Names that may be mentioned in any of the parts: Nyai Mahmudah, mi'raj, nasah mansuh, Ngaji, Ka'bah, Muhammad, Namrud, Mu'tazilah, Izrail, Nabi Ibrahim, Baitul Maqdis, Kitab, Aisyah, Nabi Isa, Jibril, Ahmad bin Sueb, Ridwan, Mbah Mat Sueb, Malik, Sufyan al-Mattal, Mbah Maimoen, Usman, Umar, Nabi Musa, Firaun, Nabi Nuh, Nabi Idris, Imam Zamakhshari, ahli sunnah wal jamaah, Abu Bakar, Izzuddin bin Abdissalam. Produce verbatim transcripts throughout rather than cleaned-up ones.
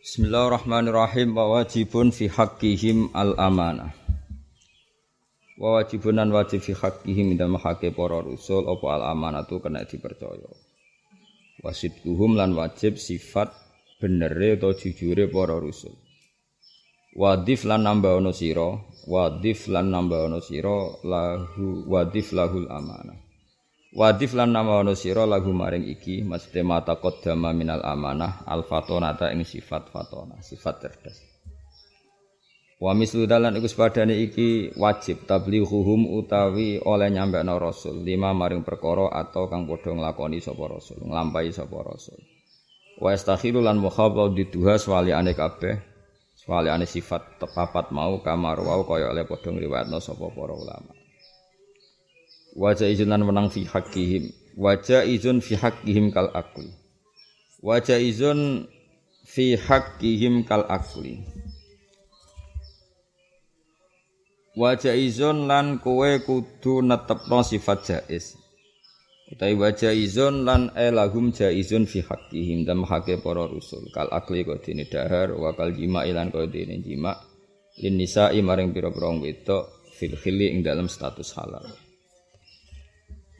Bismillahirrahmanirrahim. Wa wajibun fi haqqihim al-amanah. Wa wajibun an wajib fi haqqihim idza mahaqi para rusul apa al-amanah tu kena dipercaya. Wasidquhum lan wajib sifat benere atau jujure para rusul. Wadif lan nambah ono sira, wadif lan nambah ono sira lahu wadif lahul amanah. Wadif lan nama ono sira lagu maring iki maksude mataqad dama minal amanah al-fatonata ing sifat fatona, sifat cerdas. Wa mislu dalan iku sepadane iki wajib tablighuhum utawi oleh nyampekno rasul lima maring perkara atau kang padha nglakoni sapa rasul, nglampahi sapa rasul. Wa istakhilu lan mukhabau dituha swaliane kabeh, swaliane sifat tepapat mau kamarwau kaya oleh padha ngriwayatno sapa para ulama. Wajah izun lan menang fi haqqihim, wajah izun fi haqqihim kal akli, wajah izun fi haqqihim kal akli, wajah izun lan kowe kudu netepno sifat jaiz utai wajah izun lan elahum jaizun fi haqqihim dan hake para rusul kal akli kau dini dahar wakal jima ilan kau dini jima lin nisa'i maring pira-pirang wedok fil khili ing dalam status halal.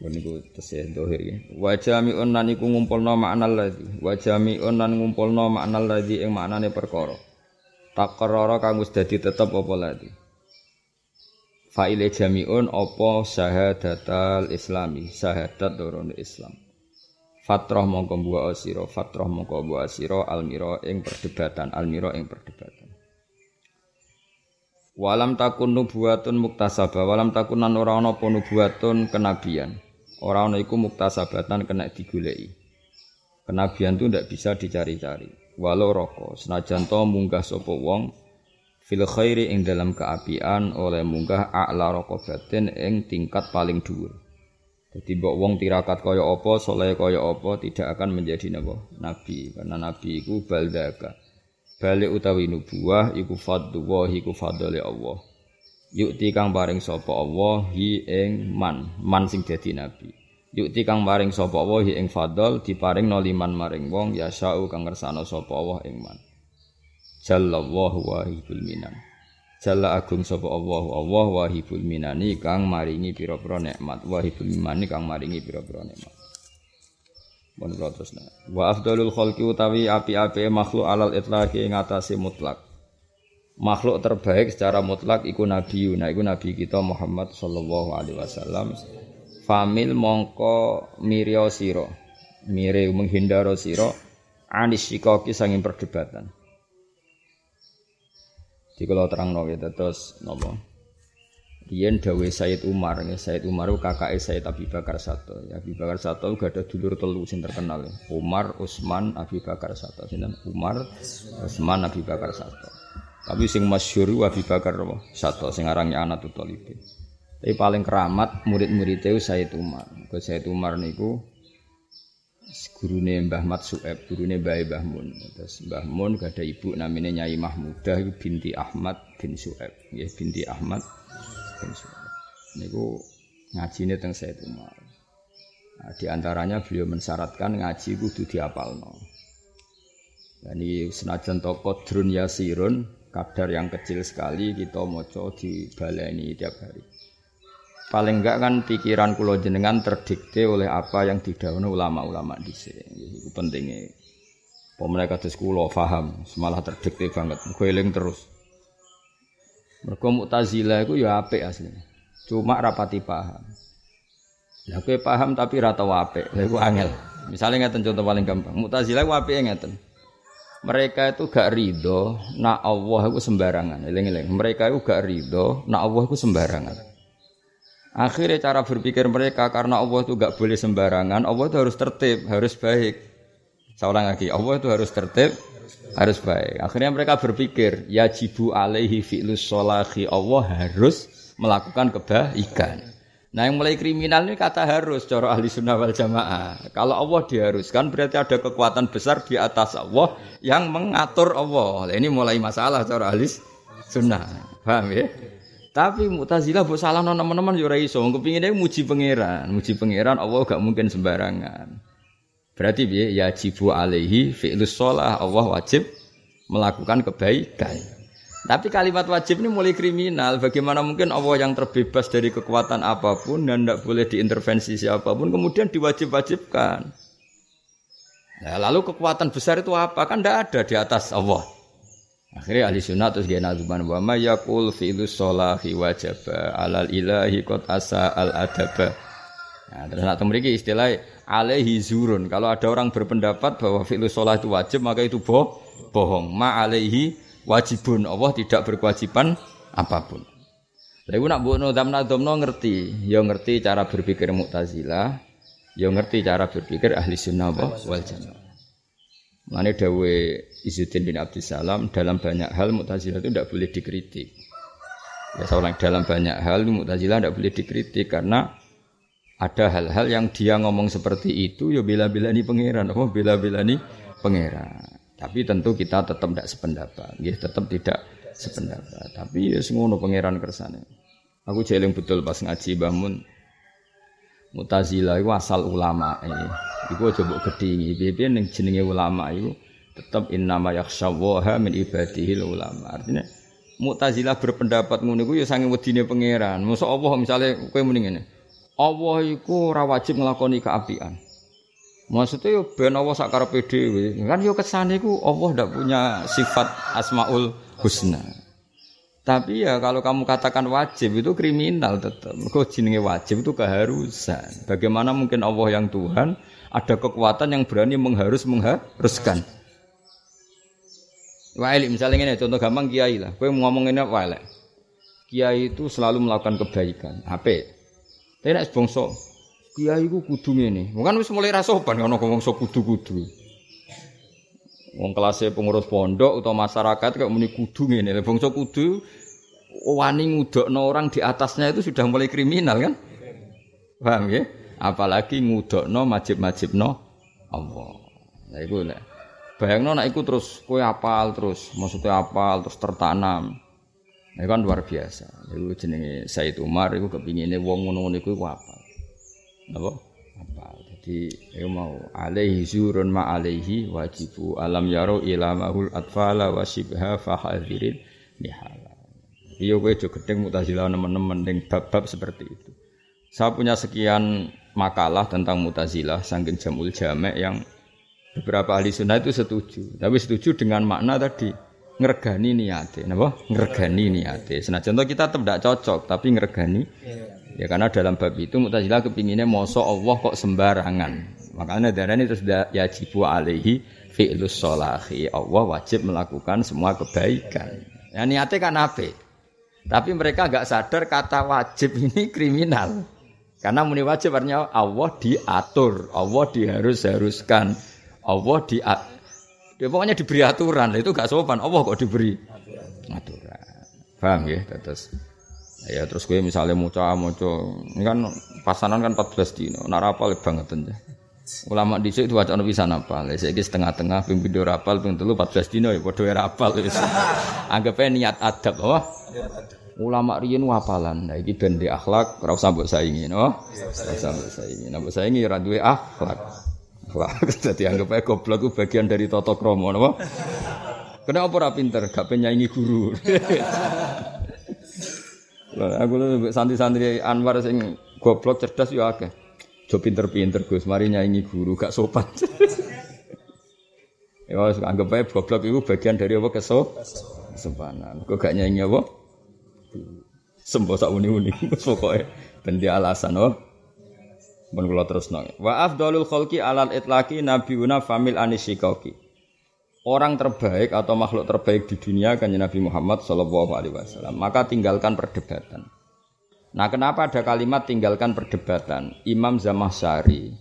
Niku tesih dohir ya. Wa jami'un lan iku ngumpulna maknal ladzi. Wa jami'un lan ngumpulna maknal ladzi ing maknane perkara. Takrara kang wis dadi tetep apa ladzi. Fa'ile jami'un apa syahadatal islami, syahadat lorone Islam. Fatrah mongko mbuwa sira, fatrah mongko mbuwa sira almira ing perdebatan, almira ing perdebatan. Walam takun nubuwatun muktasabah, walam takunan ora ana apa nubuwatun kenabian. Ora ana iku muktasabatan kena digoleki. Kenabian itu ndak bisa dicari-cari. Walau roko senajan to munggah sapa wong fil khairi ing dalam keapian oleh munggah a'la raqabatin ing tingkat paling dhuwur. Dadi mbok wong tirakat kaya apa, saleh kaya apa tidak akan menjadi napa? Nabi. Karena nabi iku baldaka. Balik utawi nubuwah iku fadluwah iku fadli Allah. Yukti kang paring sapa Allah hi ing man, man sing dadi nabi. Yukti kang paring sapa Allah hi ing fadl diparingno liman maring wong ya sa'u kang kersano sapa Allah ing man. Jallallahu wahibul minan. Jalla agung sapa Allah, Allah wahibul minani kang maringi pira-pira nikmat, wahibul minani kang maringi pira-pira nikmat. Wa afdalul khalqi utawi api-api makhluk alal itlaqi ngatasi mutlak. Makhluk terbaik secara mutlak iku nabi, nah iku nabi kita Muhammad sallallahu alaihi wasallam. Famil mongko mirya sira, mire menghindaro sira anisyikoki sanging perdebatan. Iki kula terangno ya terus napa? Yen dawe Sayyid Umar, ya Sayyid Umar kakake Sayyid Abi Bakar Sato. Ya, Abi Bakar Sato uga ada dulur telu sing terkenal. Ya. Umar, Usman, Abi Bakar Sato. Sinten? Umar, Usman, Abi Bakar Sato. Tapi sing masyhur Abi Bakar Sato sing aran Anatut Talib. Tapi paling keramat murid-muride Sayyid Umar. Ke Sayyid Umar niku gurune Mbah Mat Sueb, gurune Mbah Maimoen. Terus Mbah Maimoen gadah ibu namine Nyai Mahmudah iku binti Ahmad bin Sueb. Nggih, binti Ahmad. Niku ngajine teng Sayyid Umar. Nah, di antaranya beliau mensyaratkan ngaji kudu diapalno. Yani senajan tokoh drun yasirun, kadar yang kecil sekali kita maca dibaleni tiap hari. Paling enggak kan pikiran kula jenengan terdikte oleh apa yang didhawuhna ulama-ulama dhisik. Iku pentinge. Pemene kados kula paham, semalah terdikte banget. Muga eling terus. Mereka Mu'tazilah itu ya apik aslinya. Cuma rapati paham. Ya aku paham tapi rata apik. Itu angel. Misalnya ngeten contoh paling gampang. Mu'tazilah itu apiknya ngeten. Mereka itu gak ridho nak Allah itu sembarangan. Eling-eling. Mereka itu gak ridho nak Allah itu sembarangan. Akhirnya cara berpikir mereka karena Allah itu gak boleh sembarangan. Allah itu harus tertib, harus baik. Saya ulang lagi. Allah itu harus tertib, harus baik. Akhirnya mereka berpikir yajibu alaihi fi'lus sholahi, Allah harus melakukan kebaikan. Nah yang mulai kriminal ini kata harus cara ahli sunnah wal jamaah. Kalau Allah diharuskan berarti ada kekuatan besar di atas Allah yang mengatur Allah. Ini mulai masalah cara ahli sunnah. Paham ya? Tapi Mu'tazilah buat salah teman-teman ya ora iso. Kepinginnya muji pangeran, muji pangeran Allah gak mungkin sembarangan. Berarti ya yajibu alaihi fi'lus sholah, Allah wajib melakukan kebaikan. Tapi kalimat wajib ini mulai kriminal. Bagaimana mungkin Allah yang terbebas dari kekuatan apapun dan tidak boleh diintervensi siapapun kemudian diwajib-wajibkan. Nah, lalu kekuatan besar itu apa? Kan tidak ada di atas Allah. Akhirnya ahli sunnah terus gaya nazuban wa ma yaqul fi'lus sholahi wajaba alal ilahi qad asa al adaba. Nah, terus nak temriki istilah alaihi zurun. Kalau ada orang berpendapat bahwa fi'lus sholah itu wajib, maka itu boh, bohong. Ma alaihi wajibun. Allah tidak berkewajiban apapun. Lha nak mbokno damna domno ngerti, ya ngerti cara berpikir Mu'tazilah, ya ngerti cara berpikir ahli sunnah wal jamaah. Mane dawuhe Izzuddin bin Abdissalam, dalam banyak hal Mu'tazilah itu tidak boleh dikritik. Ya seorang dalam banyak hal Mu'tazilah tidak boleh dikritik karena ada hal-hal yang dia ngomong seperti itu, ya bela-belani pangeran, oh bela-belani pangeran. Tapi tentu kita tetap tidak sependapat, ya tetap tidak sependapat. Tapi ya ngono pangeran kersane. Aku jeling betul pas ngaji Mbah Mun. Mu'tazilah iku asal ulama e. Iku aja mbok gedhi, piye-piye ning jenenge ulama iku tetap innama yakhshawaha min ibadihil ulama. Artinya Mu'tazilah berpendapat ngono iku ya sange wedine pangeran. Mosok Allah misale kowe muni ngene. Allah iku ora wajib nglakoni keapian. Maksudnya yo ben Allah sak karepe dhewe. Kan yo kesane iku Allah ndak punya sifat Asmaul Husna. Tapi ya kalau kamu katakan wajib itu kriminal tetep. Mergo jenenge wajib itu keharusan. Bagaimana mungkin Allah yang Tuhan ada kekuatan yang berani mengharus mengharuskan? Wae misalnya ngene contoh gampang kiai lah. Kowe ngomong ngene wae lek. Kiai itu selalu melakukan kebaikan. Apik. Tapi nek bangsa kiai ku kudu ngene. Wong kan wis mulai ra sopan ana bangsa kudu-kudu. Wong kelase pengurus pondok utawa masyarakat kok muni kudu ngene. Bangsa kudu wani ngudokno orang di atasnya itu sudah mulai kriminal kan? Paham ya? Apalagi ngudokno wajib-wajibno Allah. Lah iku nek bayangno nek iku terus kowe hafal terus, maksudnya hafal terus tertanam. Itu kan luar biasa. Itu jenenge Said Umar itu kepingine wong ngono-ngono iku hafal. Napa? Hafal. Jadi ayo mau alaihi zurun ma alaihi wajibu alam yaro ilamahul atfala wasibha fahadzirin nihala. Yo kowe aja gedeng Mu'tazilah nemen-nemen ning bab-bab seperti itu. Saya punya sekian makalah tentang Mu'tazilah saking Jamul Jama' yang beberapa ahli sunnah itu setuju. Tapi setuju dengan makna tadi. Ngergani niate, napa? Ngergani niate. Senajan to kita tetap tidak cocok, tapi ngergani. Ya karena dalam bab itu Mu'tazilah kepinginnya mosok Allah kok sembarangan. Makanya darane terus yajibu alaihi fi'lus sholahi. Allah wajib melakukan semua kebaikan. Ya niate kan apik. Tapi mereka enggak sadar kata wajib ini kriminal. Karena muni wajib artinya Allah diatur, Allah diharus-haruskan, Allah diatur. Ya pokoknya diberi aturan, itu gak sopan. Allah kok diberi aturan. Paham ya? Terus ya terus gue misalnya muca-muca, ini kan pasanan kan empat belas dino, nak rapal banget. Ulama dhisik itu wacana pisan apal. Saiki setengah-tengah ping pindho rapal ping telu empat belas dino ya padha rapal wis. Anggap ae niat adab, oh. Ulama riyen wapalan. Nah iki ben di akhlak ora usah mbok saingi, oh. Ora usah mbok saingi. Nek mbok saingi ora duwe akhlak. Wah, jadi anggap aja goblok itu bagian dari tata krama, apa? Karena apa orang pinter, gak penyaingi guru. Aku lebih santri-santri Anwar yang goblok cerdas ya agak. Jo pinter-pinter Gus, mari nyaingi guru, gak sopan. Ya, anggap aja goblok itu bagian dari apa kesop? Kesopanan. Kok gak nyaingi apa? Sembosak uni-uni, pokoknya bendi alasan apa? Mun kula tresno. Wa afdalul khalqi alal itlaqi nabiyuna famil anisikoki. Orang terbaik atau makhluk terbaik di dunia kan Nabi Muhammad sallallahu alaihi wasallam. Maka tinggalkan perdebatan. Nah, kenapa ada kalimat tinggalkan perdebatan? Imam Zamakhshari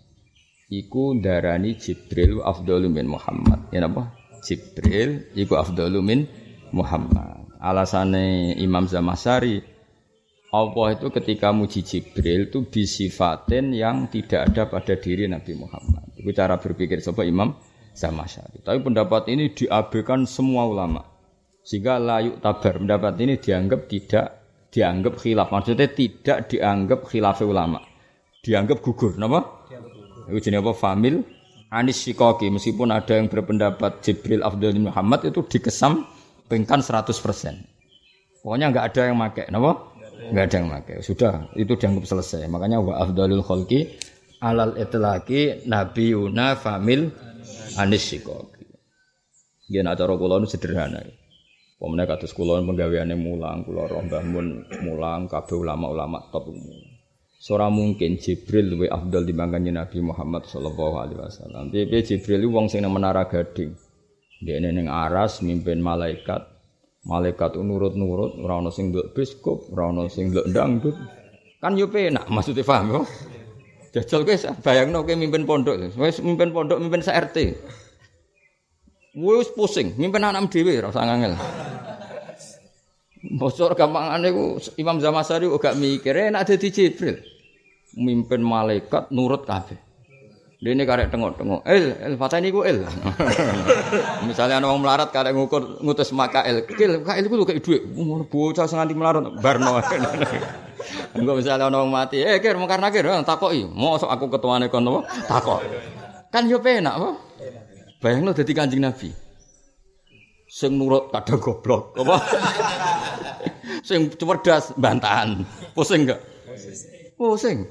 iku ndarani Jibril afdalu min Muhammad. Ya napa? Jibril iku afdalu min Muhammad. Alasane Imam Zamakhshari Allah itu ketika muji Jibril itu bisifatin yang tidak ada pada diri Nabi Muhammad. Itu cara berpikir sahabat Imam Zamakhshari. Tapi pendapat ini diabaikan semua ulama. Sehingga layuk tabar. Pendapat ini dianggap tidak dianggap khilaf. Maksudnya tidak dianggap khilaf ulama. Dianggap gugur, kenapa? Dianggap gugur. Itu jenis apa? Famil anis syikoki, meskipun ada yang berpendapat Jibril afdal min Muhammad, itu dikesam pengkan seratus persen. Pokoknya enggak ada yang pakai, kenapa? Enggak ada yang pakai. Sudah, itu dianggap selesai. Makanya wa afdalul khalqi alal itlaqi nabiyuna famil anis syikoki. Yen acara kula nu sederhana. Pemene kados kula penggaweane mulang, kula rombah mun mulang kabeh ulama-ulama top. Seorang mungkin Jibril lebih afdal dibanding Nabi Muhammad sallallahu alaihi wasallam. Piye Jibril wong sing nang Menara Gading. Dekne ning aras mimpin malaikat. Malaikat nurut-nurut, ora ono sing nduk biskup, ora ono sing nduk dangdut. Kan yo penak, maksudnya paham yo. Jajal kowe bayangno kowe mimpin pondok, wis mimpin pondok, mimpin se-R T. Wis pusing, mimpin anak dhewe ora usah ngangel. Bocor gampangane ku Imam Zamakhshari uga mikir enak dadi Jibril. Mimpin malaikat nurut kabeh. Dene karek tengok-tengok. El, el fatah niku el. Misale ana wong melarat karek ngukur ngutus maka el. Kil, maka el ku luwih dhuwit. Bocah sing nganti melarat barno. Engko misale ana wong mati, eh kir mung karena kir takoki. Mosok aku ketuane kon apa? Takok. Kan yo penak apa? Bayangno dadi Kanjeng Nabi. Sing nurut kadang goblok apa sing cerdas bantahan pusing enggak pusing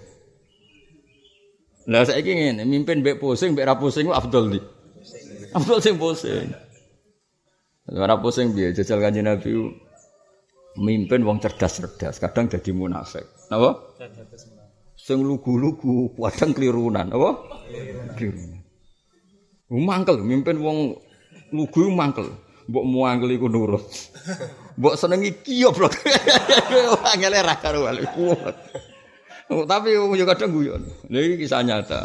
lha saiki ngene mimpin mbek pusing mbek ra pusing ku afdol di afdol sing pusing ora pusing piye jajal Kanjeng Nabi mimpin wong cerdas-cerdas kadang dadi munafik napa sing lugu-lugu kadang kelirunan apa kelirunan mangkel mimpin wong lugu mangkel mbok muangkel iku nurut. Mbok senengi kioblok. Angele ra karo wali. Tapi yo kadang guyon. Lha iki kisah nyata.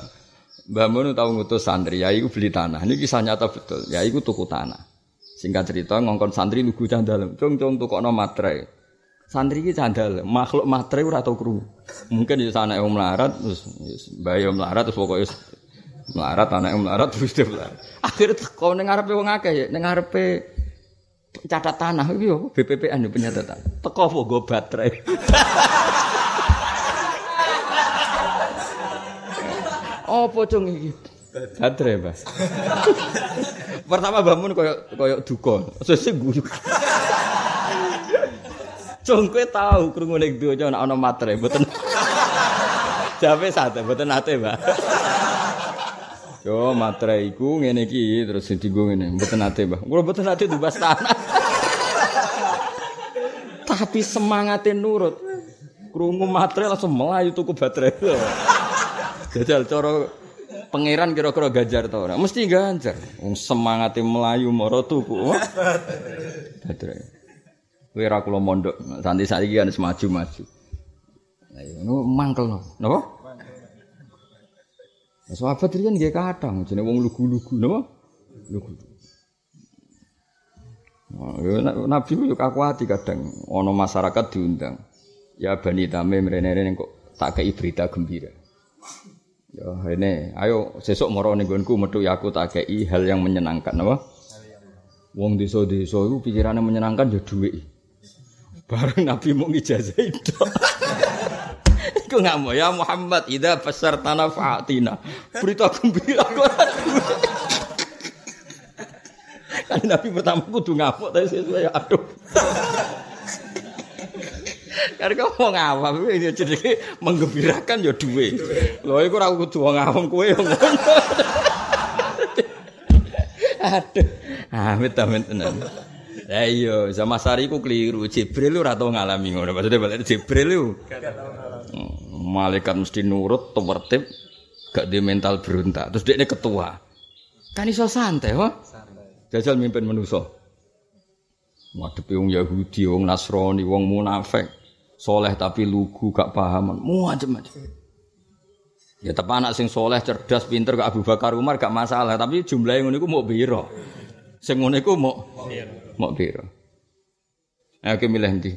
Mbah Mun tau ngutus santri, ya iku beli tanah. Niki kisah nyata betul. Ya iku tuku tanah. Singkat cerita ngongkon santri lugu cah dalem. Cung-cung tukokno matre. Santri iki candal, makhluk matre ora tau krungu. Mungkin yo anake wong melarat terus mbah yo melarat terus pokoke melarat anake melarat terus dia melarat. Akhire teko ning ngarepe wong akeh, ning ngarepe catat tanah iki yo B P P N yo penyatatan. Teko nggo baterai. Apa cung iki? Baterai, Mas. Pertama bangun koyo koyo duka. Sesuk guyu. Cung kowe tau krungu ning donya ana ana baterai mboten. Jape sate mboten ate, Mbak. Yo matre iku ngene iki terus ditinggo ngene mboten ate, Mbah. Kulo mboten ate ndubas tanah. Tapi semangate nurut. Krungu matre langsung melayu tuku baterai. Jajal cara pangeran kira-kira ganjar ta ora? Mesti ganjar. Wong semangate melayu mara tuku baterai. Kowe ra kula mondok, santi saiki kan semaju-maju. Lah ngono mangkel napa? Sahabat iki kan nggih kathah, jenenge wong lugu-lugu napa? Lugu. Wah, Nabi yo kakuati kadang ana masyarakat diundang. Ya Bani Tamim rene-rene kok tak kei berita gembira. Ya rene, ayo sesuk mara ning nggonku metu ya aku tak kei hal yang menyenangkan napa? Wong desa-desa iku pikirane menyenangkan ya dhuwit. Bareng Nabi mung ijazahi tok. Iku ngamuk ya Muhammad idza fasartana fa'atina. Berita gembira kok. Kan Nabi pertama kudu ngamuk tapi sesuai aduh. Karena wong awam iki jenenge menggembirakan ya duwe. Lho iku ora kudu wong awam kowe yo ngono. Aduh. Ah amit-amit tenan. Lah iya Zamakhshari ku keliru. Jibril ora tau ngalami ngono. Maksudnya balik Jibril lu. Malaikat mesti nurut, tertib, gak di mental berontak. Terus dia ini ketua. Kan iso santai, ho? Jajal mimpin manusia. Ngadepi wong Yahudi, wong Nasrani, wong munafik. Soleh tapi lugu, gak pahaman. Macam-macam. Ya tapi anak sing soleh, cerdas, pinter, gak Abu Bakar, Umar gak masalah. Tapi jumlahnya ngono iku mok biro. Sing ngono iku mok mok biro. Ayo ki milih ndi?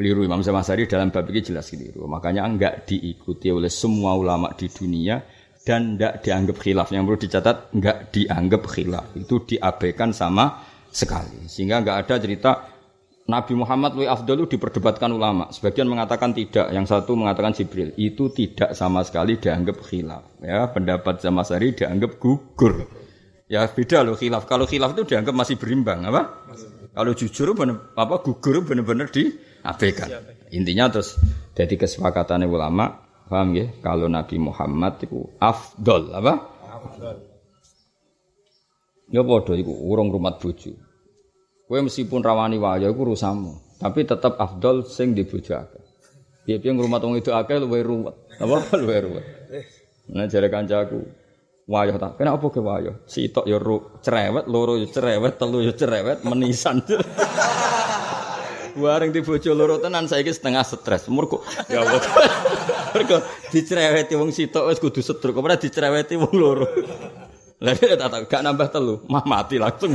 Keliru Imam Zamakhshari dalam bab ini jelas keliru. Makanya enggak diikuti oleh semua ulama di dunia dan enggak dianggap khilaf. Yang perlu dicatat enggak dianggap khilaf. Itu diabaikan sama sekali. Sehingga enggak ada cerita Nabi Muhammad wa afdalu diperdebatkan ulama. Sebagian mengatakan tidak, yang satu mengatakan Jibril. Itu tidak sama sekali dianggap khilaf. Ya, pendapat Zamakhsyari dianggap gugur. Ya beda loh khilaf. Kalau khilaf itu dianggap masih berimbang, apa? Masih. Kalau jujur bener, apa gugur benar-benar diabaikan. Intinya terus jadi kesepakatan ulama, paham nggih? Kalau Nabi Muhammad itu afdal, apa? Afdal. Ya padha iku urung rumat bojo. Kowe meskipun rawani wayo iku rusamu, tapi tetap afdol sing dibojo akeh. Piye-piye ngrumat wong itu akeh luwih ruwet. Apa luwih ruwet? Nah jare kancaku, wayo ta. Kena apa ge wayo? Sitok ya cerewet, loro ya cerewet, telu ya cerewet, menisan. Wareng dibojo loro tenan saiki setengah stres. Murku ya Allah. Mergo dicereweti wong sitok wis kudu sedruk, ora dicereweti wong loro. Lah tak tak gak nambah telu, mah mati langsung.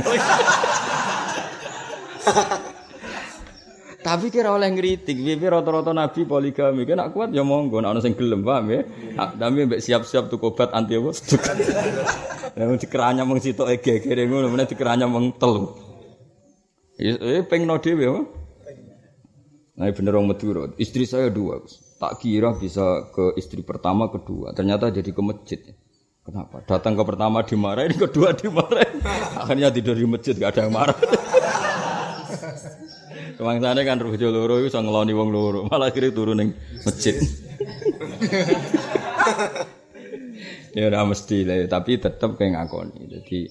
Tapi kira oleh ngritik, piye rata-rata nabi poligami. Nek kuat ya monggo, nek ana sing gelem, paham ya. Tapi mbek siap-siap tuku obat anti apa. Lah dikeranya mung sitoke gegere ngono, meneh dikeranya mung telu. Eh pengno dhewe. Nah bener wong Madura. Istri saya dua, tak kira bisa ke istri pertama kedua. Ternyata jadi ke masjid. Kenapa? Datang ke pertama dimarahin, kedua dimarahin. Akhirnya tidur di masjid, enggak ada yang marah. Kemangsane kan rojo loro iso ngeloni wong loro, malah kiri turu ning masjid. Ya ora mesti lho, tapi tetep kaya ngakoni. Jadi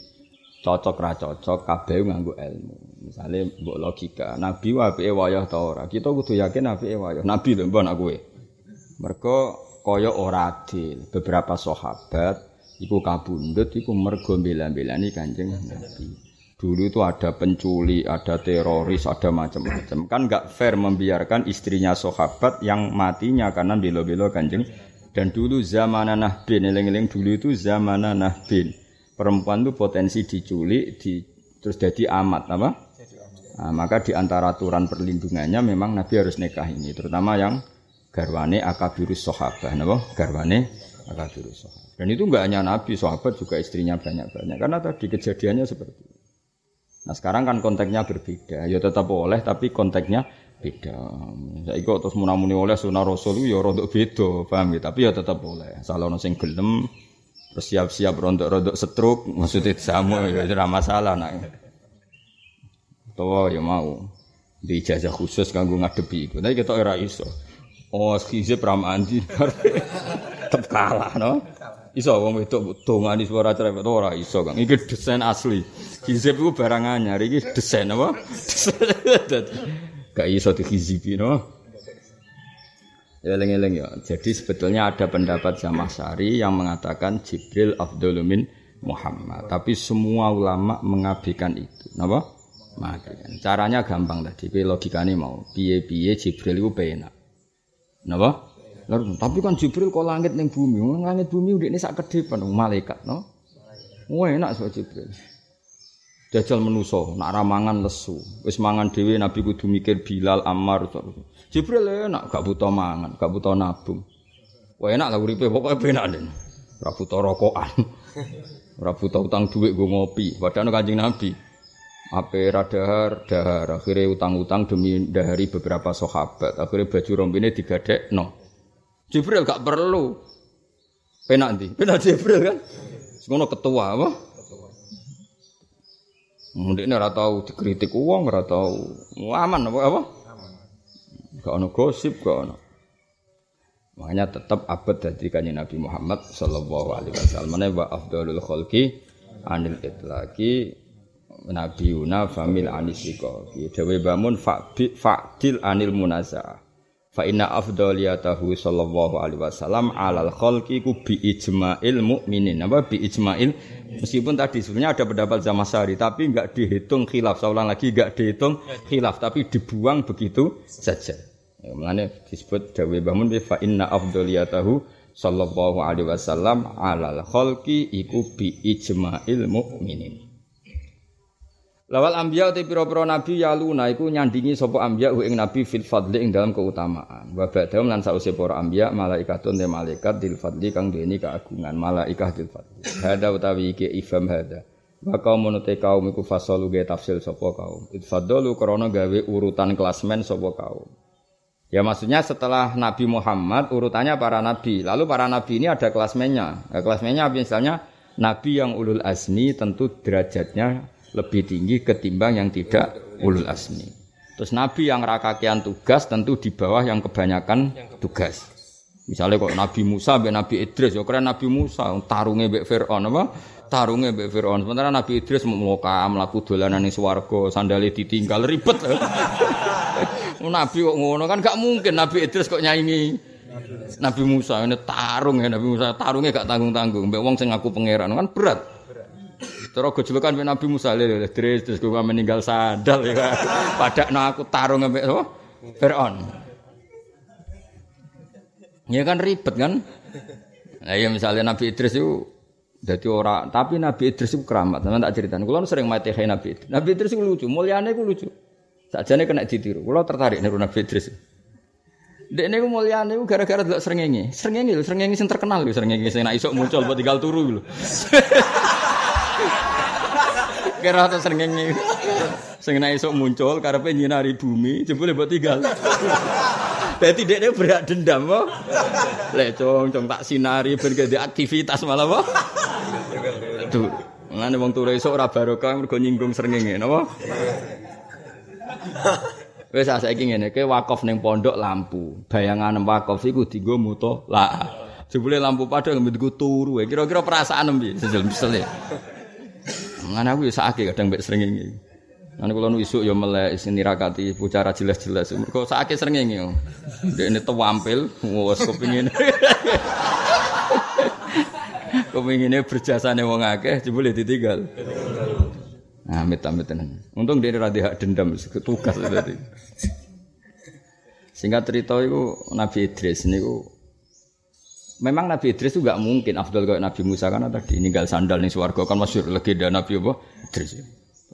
cocok ra cocok kabeh nganggo ilmu. Misale mbok logika, nabi apike wayah ta ora? Kita kudu yakin apike wayah. Nabi lho mbon aku kowe. Mergo kaya ora adil. Beberapa sahabat iku kabundut iku mergo bela-belani Kanjeng Nabi. Dulu itu ada penculik, ada teroris, ada macam-macam. Kan enggak fair membiarkan istrinya sahabat yang matinya karena belo-belo Kanjeng. Dan dulu zamanah Nahbin, eling-eling dulu itu zamanah Nahbin. Perempuan itu potensi diculik, di, terus jadi amat, apa? Nah, maka di antara aturan perlindungannya memang Nabi harus nikah ini, terutama yang garwane akabirus sahabah, apa? Garwane akabirus sahabah. Dan itu enggak hanya Nabi, sahabat juga istrinya banyak-banyak. Karena tadi kejadiannya seperti itu. Nah sekarang kan konteksnya berbeda, ya tetap boleh tapi konteksnya beda. Saya ikut terus munamuni oleh sunnah Rasul, ya rodok beda, paham gitu. Tapi ya tetap boleh. Salono sing gelem, siap-siap rodok-rodok setruk, maksudnya sama, ya tidak masalah nak. Tahu ya mau di ijazah khusus kanggo ngadepi iku. Tapi kita ora iso. Oh skizep ramanji, tetap kalah, no? Iso wong wedok dongani suara cerewet ora iso, Kang. Iki desain asli. Hizib iku barang anyar, iki desain apa? Gak iso dihizibi, no. Eleng-eleng ya. Jadi sebetulnya ada pendapat Zamakhsyari yang mengatakan Jibril afdhalu min Muhammad, tapi semua ulama mengabaikan itu. Napa? Mengabaikan. Caranya gampang tadi, logikane mau. Piye-piye Jibril iku penak. Napa? Lalu, tapi kan Jibril kok langit ning bumi, langit bumi ndekne sak kedhepan malaikat, no. Wah enak sok Jibril. Jajal menuso, nak ramangan lesu. Wis mangan dhewe Nabi kudu mikir Bilal, Ammar. Jibril enak gak buta mangan, gak buta nabung. Wah enak lah uripe, pokoke enak den. Ora buta rokokan. Ora buta utang dhuwit nggo ngopi, padahal Kanjeng Nabi. Ape radahar, dahar, akhire utang-utang demi dahari beberapa sahabat. Akhire baju rombene digadekno. Jibril gak perlu. Penak ndi? Penak Jibril kan. Ngono ketua apa? Ketua. Mundine ora tau dikritik wong, ora tau. Aman apa? Aman. Gak ono gosip, gak ono. Makanya tetap abad dari Kanjeng Nabi Muhammad sallallahu alaihi wasallam wa afdalul khalqi anil itlaqi nabiyuna famil anisiko. Dewe bamun fa'dil fa'dil anil munazah. Fa inna afdaliyatahu sallallahu alaihi wasallam alal khalqi ku bi ijma'il mukminin apa bi ijma'il meskipun tadi sebenarnya ada pendapat Zamakhsyari tapi enggak dihitung khilaf saulang lagi enggak dihitung khilaf tapi dibuang begitu saja. Ya mlane disebut dawuh Mbah Mun fa inna afdaliyatahu sallallahu alaihi wasallam alal khalqi iku bi ijma'il mukminin. Lawal anbiya te pira-pira nabi yaluna iku nyandingi sapa anbiya ing nabi fil fadli ing dalam keutamaan. Wa ba'dahum lan sause para anbiya malaikatun te malaikat dil fadli kang duweni keagungan malaikah dil fadli. Hada utawi iki ifham hada. Maka menute kaum iku fasalu ge tafsil sapa kaum. Itfaddalu krana gawe urutan klasmen sapa kaum. Ya maksudnya setelah Nabi Muhammad urutannya para nabi. Lalu para nabi ini ada klasmennya. Ya, klasmennya misalnya nabi yang ulul azmi tentu derajatnya lebih tinggi ketimbang yang tidak ulul azmi. Terus nabi yang rakakian tugas tentu di bawah yang kebanyakan tugas. Misalnya kok Nabi Musa mbek Nabi Idris, ya keren Nabi Musa tarunge mbek Firaun apa? Tarunge mbek Firaun. Sementara Nabi Idris mloka mlaku dolanan ning swarga, sandale ditinggal ribet. Nabi kok ngono kan gak mungkin Nabi Idris kok nyaingi Nabi Musa. Ini tarung ya Nabi Musa, tarunge gak tanggung-tanggung mbek wong sing ngaku pangeran kan berat. Cara gojlokan mbek Nabi Musa lho Idris terus kok meninggal sandal ya. Padakno aku tarung mbek sapa? Firaun. Ya kan ribet kan? Nah ya misalnya Nabi Idris itu dadi ora, tapi Nabi Idris itu keramat. Sampeyan tak critani. Kula sering matehi Nabi Idris. Nabi Idris itu lucu, mulyane iku lucu. Sakjane kena ditiru. Kula tertarik niru Nabi Idris. Dekne iku mulyane iku gara-gara delok srengenge. Srengenge lho, srengenge sing terkenal lho, srengenge sing nek isuk muncul buat tinggal turu lho. Kira ta srengenge. Sing nek isuk muncul karepe nyinari bumi, jebule buat tinggal. Dadi dekne berak dendam po. Lek cung cung tak sinari ben gede aktivitas malah po. Aduh, ngene wong turu esuk ora barokah mergo nyinggung srengenge napa? Wis saiki ngene, kowe wakaf ning pondok lampu. Bayangane wakaf iku dienggo mutolak. Jebule lampu padha nggo turu. Kira-kira perasaan piye? Sesel-sesel. Ngene aku yo sakake kadang mek srengenge. Ane kula nu isuk ya melek sini rakati bicara jelas-jelas. Mergo sakake srengenge. Dekne tuwampil wis kepingine. Kepingine berjasane wong akeh jebule ditinggal. Nah, amit-amit tenan. Untung dene ra dihak dendam tugas tadi. Singkat cerita iku Nabi Idris niku memang Nabi Idris itu enggak mungkin afdal kaya Nabi Musa karena tadi ninggal sandal ning swarga kan masyhur legenda Nabi apa Idris.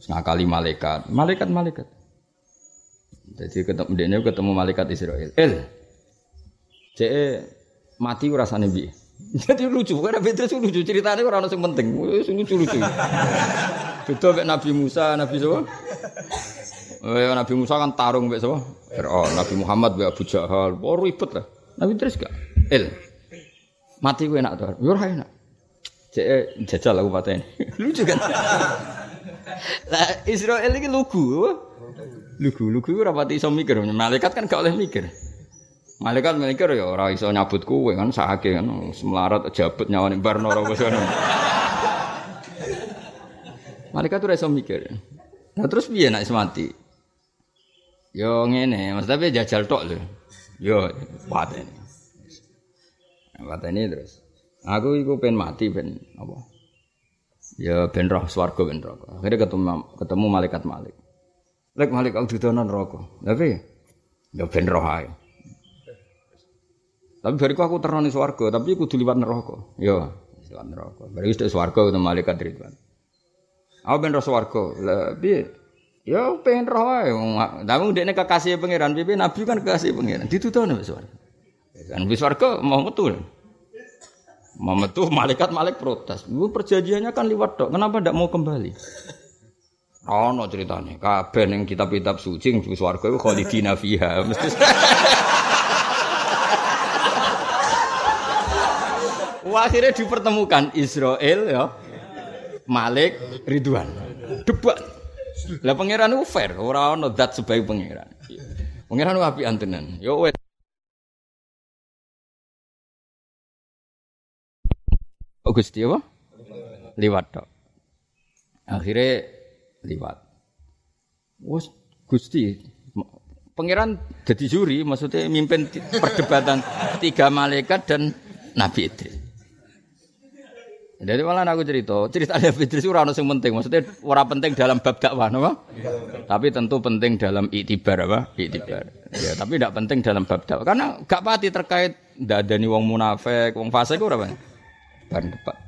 Ngakali malaikat, malaikat, malaikat. Jadi ketemu dia ketemu malaikat Izrail. El, ce mati rasane bi. Jadi lucu, bukan Nabi Idris lucu ceritanya orang orang yang penting, lucu lucu. Betul kayak Nabi Musa, Nabi siapa? Eh Nabi Musa kan tarung kayak siapa? Oh Nabi Muhammad kayak Abu Jahal, oh ribet lah. Nabi Idris gak? El, mati gue enak tuh, gue enak. Ce jajal aku paten, lucu kan? Lah Israil iki lugu. Lugu, lugu ora pati iso mikir. Malaikat kan gak oleh mikir. Malaikat mikir ya ora iso nyabut kowe kan sakake kan semlarat jabut nyawane barno ora kono. Malaikat ora iso mikir. Nah terus piye nek mati? Yo ngene, Mas tapi jajal tok lho. Yo pateni. Pateni terus. Aku iku pen mati ben apa? Ya ben roh swarga ben neraka. Akhire ketemu ketemu malaikat Malik. Lek Malik aku didono neraka. Lha piye? Ya ben roh ae. Tapi bariku aku terno ning swarga, tapi kudu liwat neraka. Ya, liwat neraka. Bariku wis swarga ketemu malaikat Ridwan. Aku ben roh swarga. Lha piye? Ya ben roh ae. Tapi ndekne kekasih pangeran piye Nabi kan kekasih pangeran. Ditudono wis swarga. Kan wis swarga mau metu. Muhammad tuh malaikat-malaikat protes. Lu perjanjiannya kan liwat dok. Kenapa ndak mau kembali? Ono ceritane. Kabeh ning kitab-kitab suci ning swarga iku khalidina fiha. Mesti. Wah, akhire dipertemukan Izrail ya. Malik Ridwan. Debat. Lah pangeran iku fair, ora ono zat sebaik pangeran. Pangeran ku apian tenan. Yo wes Gusti apa? Liwat tok. Akhire liwat. Wes Gusti pangeran dadi juri, maksudnya mimpin perdebatan tiga malaikat dan Nabi Idris. Dari malah aku cerita, cerita Nabi Idris ora ono sing penting, maksudnya ora penting dalam bab dakwah napa? Tapi tentu penting dalam iktibar apa? Iktibar. Ya, tapi tidak penting dalam bab dakwah karena gak pati terkait ndadani wong munafik, wong fasik ora apa. Ban debat.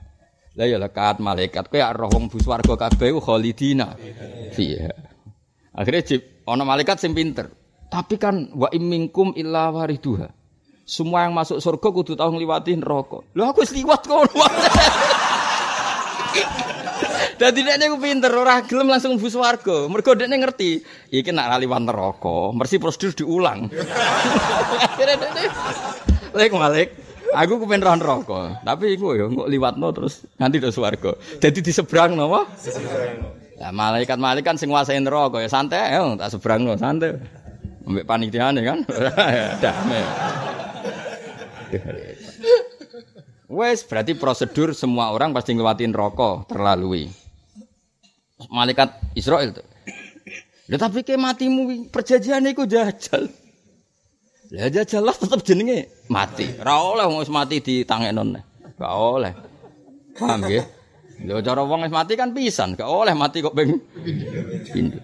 Lah ya lekat malaikat kowe roh wong buswarga kabeh ku khalidina. Iya. Akhire ana malaikat sing pinter. Tapi kan wa imminkum illa wariduha. Semua yang masuk surga kudu tau ngliwati neraka. Lho aku wis liwat kono. Dadi dekne ku pinter, ora gelem langsung mlebu swarga. Mergo dekne ngerti, iki nak liwat neraka, mesti prosedur diulang. Akhire dekne lek Malik, aku ku pengen roh neraka, tapi iku yo engko liwatno terus nganti do swarga. Dadi disebrang napa? Disebrang. Lah malaikat-malaikat kan sing nguasai neraka ya santai, yo tak sebrangno, santai. Ambek panitiane kan. Dame. Wes berarti prosedur semua orang pasti ngelewati neraka terlalui. Malaikat Izrail tuh. Lah tapi ke matimu perjanjian iku jajal. Lah jajal lah tetep jenenge mati. Ora oleh wong wis mati ditangekno neh. Gak oleh. Paham nggih? Lho cara wong wis mati kan pisan, gak oleh mati kok ping pindho.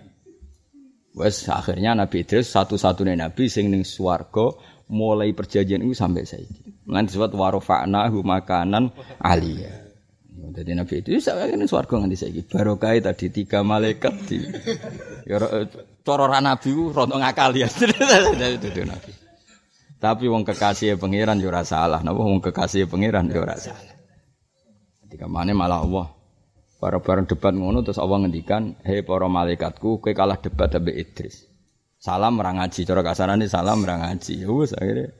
Wes akhirnya Nabi Idris satu-satunya nabi sing ning swarga mulai perjanjian iku sampai saiki. Lan disebut warofa'na hu makanan aliyah. Dadi Nabi Idris sampe ning swarga nganti saiki. Barokah tadi tiga malaikat di ya cara ra nabi ku rontok ngakal ya. Tapi wong kekasih pangeran yo ora salah, napa wong kekasih pangeran yo ora salah. Ketika mana malah Allah bareng-bareng debat ngono terus Allah ngendikan, "Hei para malaikatku, kowe kalah debat ambek Idris. Salam ra ngaji, cara kasarane salam ra ngaji." Wes akhire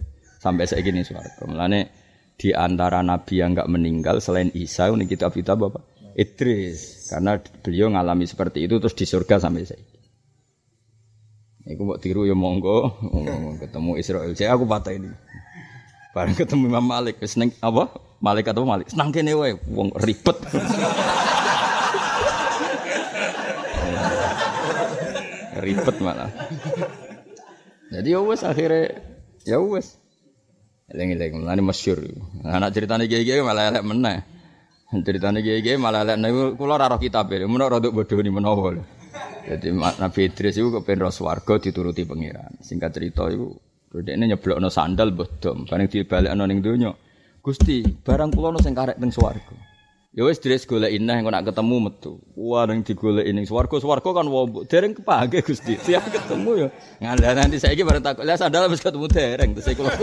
sampai saiki ning swarga. Mulane di antara nabi yang enggak meninggal selain Isa ning kitab-kitab Bapak Idris, karena beliau ngalami seperti itu terus di surga sampai saiki. Iku mbok tiru ya monggo, ketemu Israil. Saya aku patah ini. Bareng ketemu Imam Malik wis ning apa? Malaikat apa Malik? Senang kene wae, wong ribet. Ribet malah. Jadi ya wis akhire ya wis. Eling-eling lan masyhur. Anak critane kiye-kiye malah elek meneh. Critane kiye-kiye malah elek niku kula ora roh kitabe. Menak rodok bodoni menawa. Jadi Nabi Idris iku kepen ro swarga dituruti pangeran. Singkat cerita iku dekne nyeblokno sandal bodom, bareng dibalekno ning donya. Gusti, barang kula ono sing karek teng swarga. Ya wis Idris goleki neh engko nak ketemu metu. Wah ning digoleki ning swarga, swarga kan wombok. Dereng kepake Gusti. Tiap ketemu ya ngandaranti saiki bareng takok. Lah sandal wis ketemu dereng terus kula.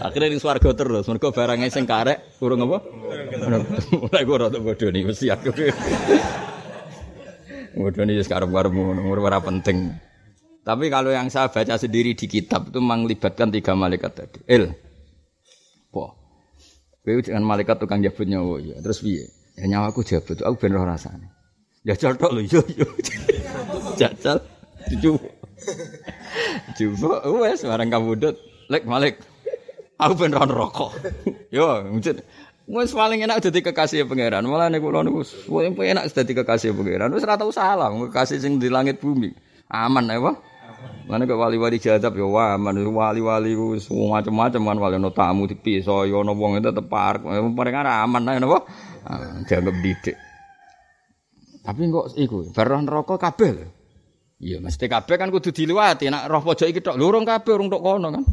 Akhire ning swarga terus. Mergo barange sing karek urung apa? Ora iku ora bodoni mesti aku. Bodoni wis karep-karep ngono, ora penting. Tapi kalau yang saya baca sendiri di kitab itu melibatkan tiga malaikat tadi. Il Kau dengan malaikat tukang jabut nyawa, ya. Terus piye? Ya nyawaku jabut, aku ben roh rasane. Jajal tok lho, yo yo. Jajal, cucu. Cucu, wes barang kabudut. Lek Malik, aku ben roh neraka. Yo, mujud. Wes paling enak dadi kekasih pangeran. Mulane kula niku paling enak dadi kekasih pangeran. Wes ora tau salah, kekasih sing di langit bumi. Aman apa? Mana kok wali-wali jadab ya wah man wali-wali ku semua macam-macam kan wali ono tamu dipiso ya ono wong tetep parek mereka aman ae napa dianggap didik. Tapi kok iku roh neraka kabeh lho. Ya mesti kabeh kan kudu diliwati nek roh pojok iki tok lurung kabeh urung tok kono kan.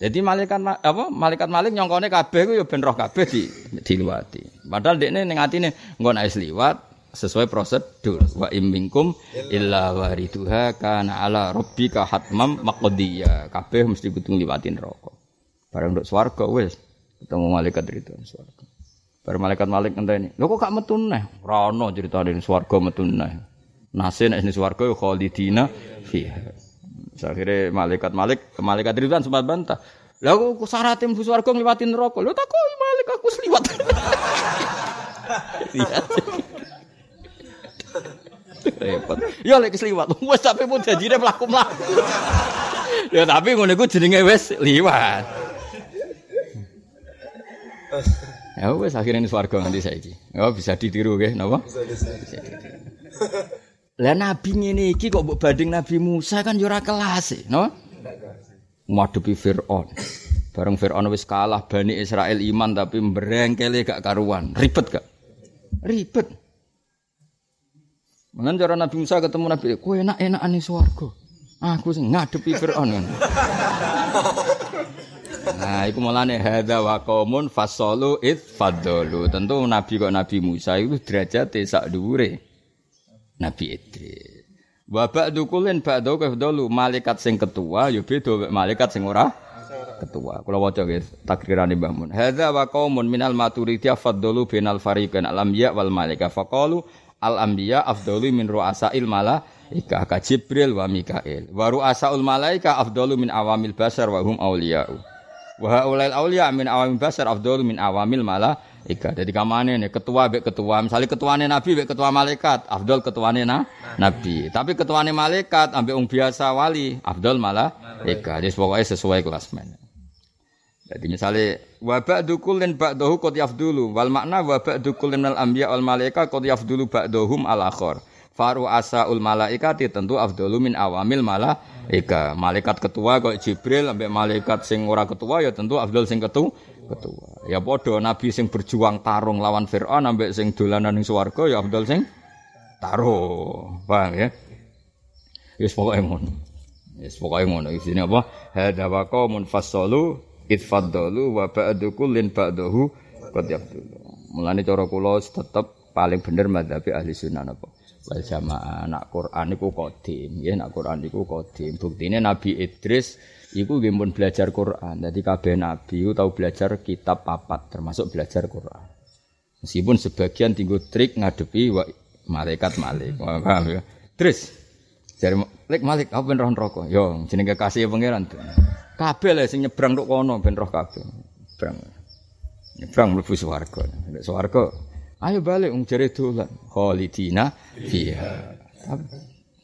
Jadi malaikat apa malaikat Malik nyongkone kabeh ku ya ben roh kabeh di diliwati. Padahal dekne ning atine engko nek wis liwat sesuai prosedur wa imbingkum illa waridhuha kana ala rabbika hatmam maqdiya kabeh mesti kudu liwatin neraka bareng nduk swarga wis ketemu malaikat Ridwan swarga bareng malaikat Malik enteni lho kok gak metu neh ora ono critane swarga metu neh nase nek ning swarga ya khalidina fiha akhire malaikat Malik malaikat Ridwan sempat bantah lha kok syaraté mlebu swarga ngliwatin neraka lho tak kok Malik aku sliwat repot. Ya lek sliwat. Wes sampe mun janjine mlaku-mlaku. Ya tapi ngono iku jenenge wis liwat. Ya wis akhire ning swarga nganti saiki. Ya bisa ditiru nggih, napa? Bisa ditiru. Lah nabi ngene iki kok mbok banding Nabi Musa kan yo ora kelas e, napa? Ngadepi Firaun. Bareng Firaun wis kalah Bani Israil iman tapi mbrengkele gak karuan. Ribet gak? Ribet. Menen cara Nabi Musa ketemu Nabi, kowe enak-enakan ning swarga. Aku sing ngadepi Firaun. Nah, iku mulane hadza wa qaumun fasalu id faddalu. Tentu Nabi kok Nabi Musa iku derajate sak dhuwure Nabi Idris. Wa ba'du kullin ba'du kafdalu malaikat sing ketua ya beda mek malaikat sing ora ketua. Kalau waca guys, takrirane Mbah Mun. Hadza wa qaumun minal maturidi afdalu binal fariqain al-anbiya wal malaika faqalu al-anbiya afdalu min ru'asa'il malaika ka Jibril wa Mikail. Wa ru'asa'ul malaika afdalu min awamil basar wa hum awliya'u. Wa haulail awliya min awamil basar afdalu min awamil malaika. Jadi kamane nek ketua mbek ketua, misale ketuane nabi mbek ketua malaikat, afdal ketuane na, nabi. Tapi ketuane malaikat ambek wong biasa wali, afdal malaika. Jadi pokoke sesuai klasmen. Jadi misalnya wa ba'dukul lin ba'dahu qad yafdulu wal makna wa ba'dukul lin al anbiya wal malaika qad yafdulu ba'dahum al akhar faru asaul malaikati tentu afdalu min awamil malaika. Malaikat ketua kok Jibril ambek malaikat sing ora ketua ya tentu afdal sing ketu ketua. Ya padha nabi sing berjuang tarung lawan Firaun ambek sing dolanan ning swarga ya afdal sing tarung. Paham ya? Wis pokoke ngono. Wis pokoke ngono isine apa? Hadza wa qaumun fassalu itfaddalu wa ba'dukul lin ba'dahu qad yabdulu. Mulane cara kula tetep paling bener mazhab ahli sunnah napa wal jamaah. Nak Quran iku qadim, nggih, nak Quran iku qadim. Buktine Nabi Idris iku nggih mun belajar Quran. Dadi kabeh nabi tau belajar kitab papat termasuk belajar Quran. Meskipun sebagian tinggu trik ngadepi wa malaikat Malik. Paham ya? Idris jare Malik Malik apa ben roh neraka. Yo jenenge kekasih pangeran. Kabel sing nyebrang tok kono ben roh kabeh. Nyebrang. Nyebrang mlebu swarga. Nek swarga, ayo balik wong jere dolan. Khalidina fiha. Tapi,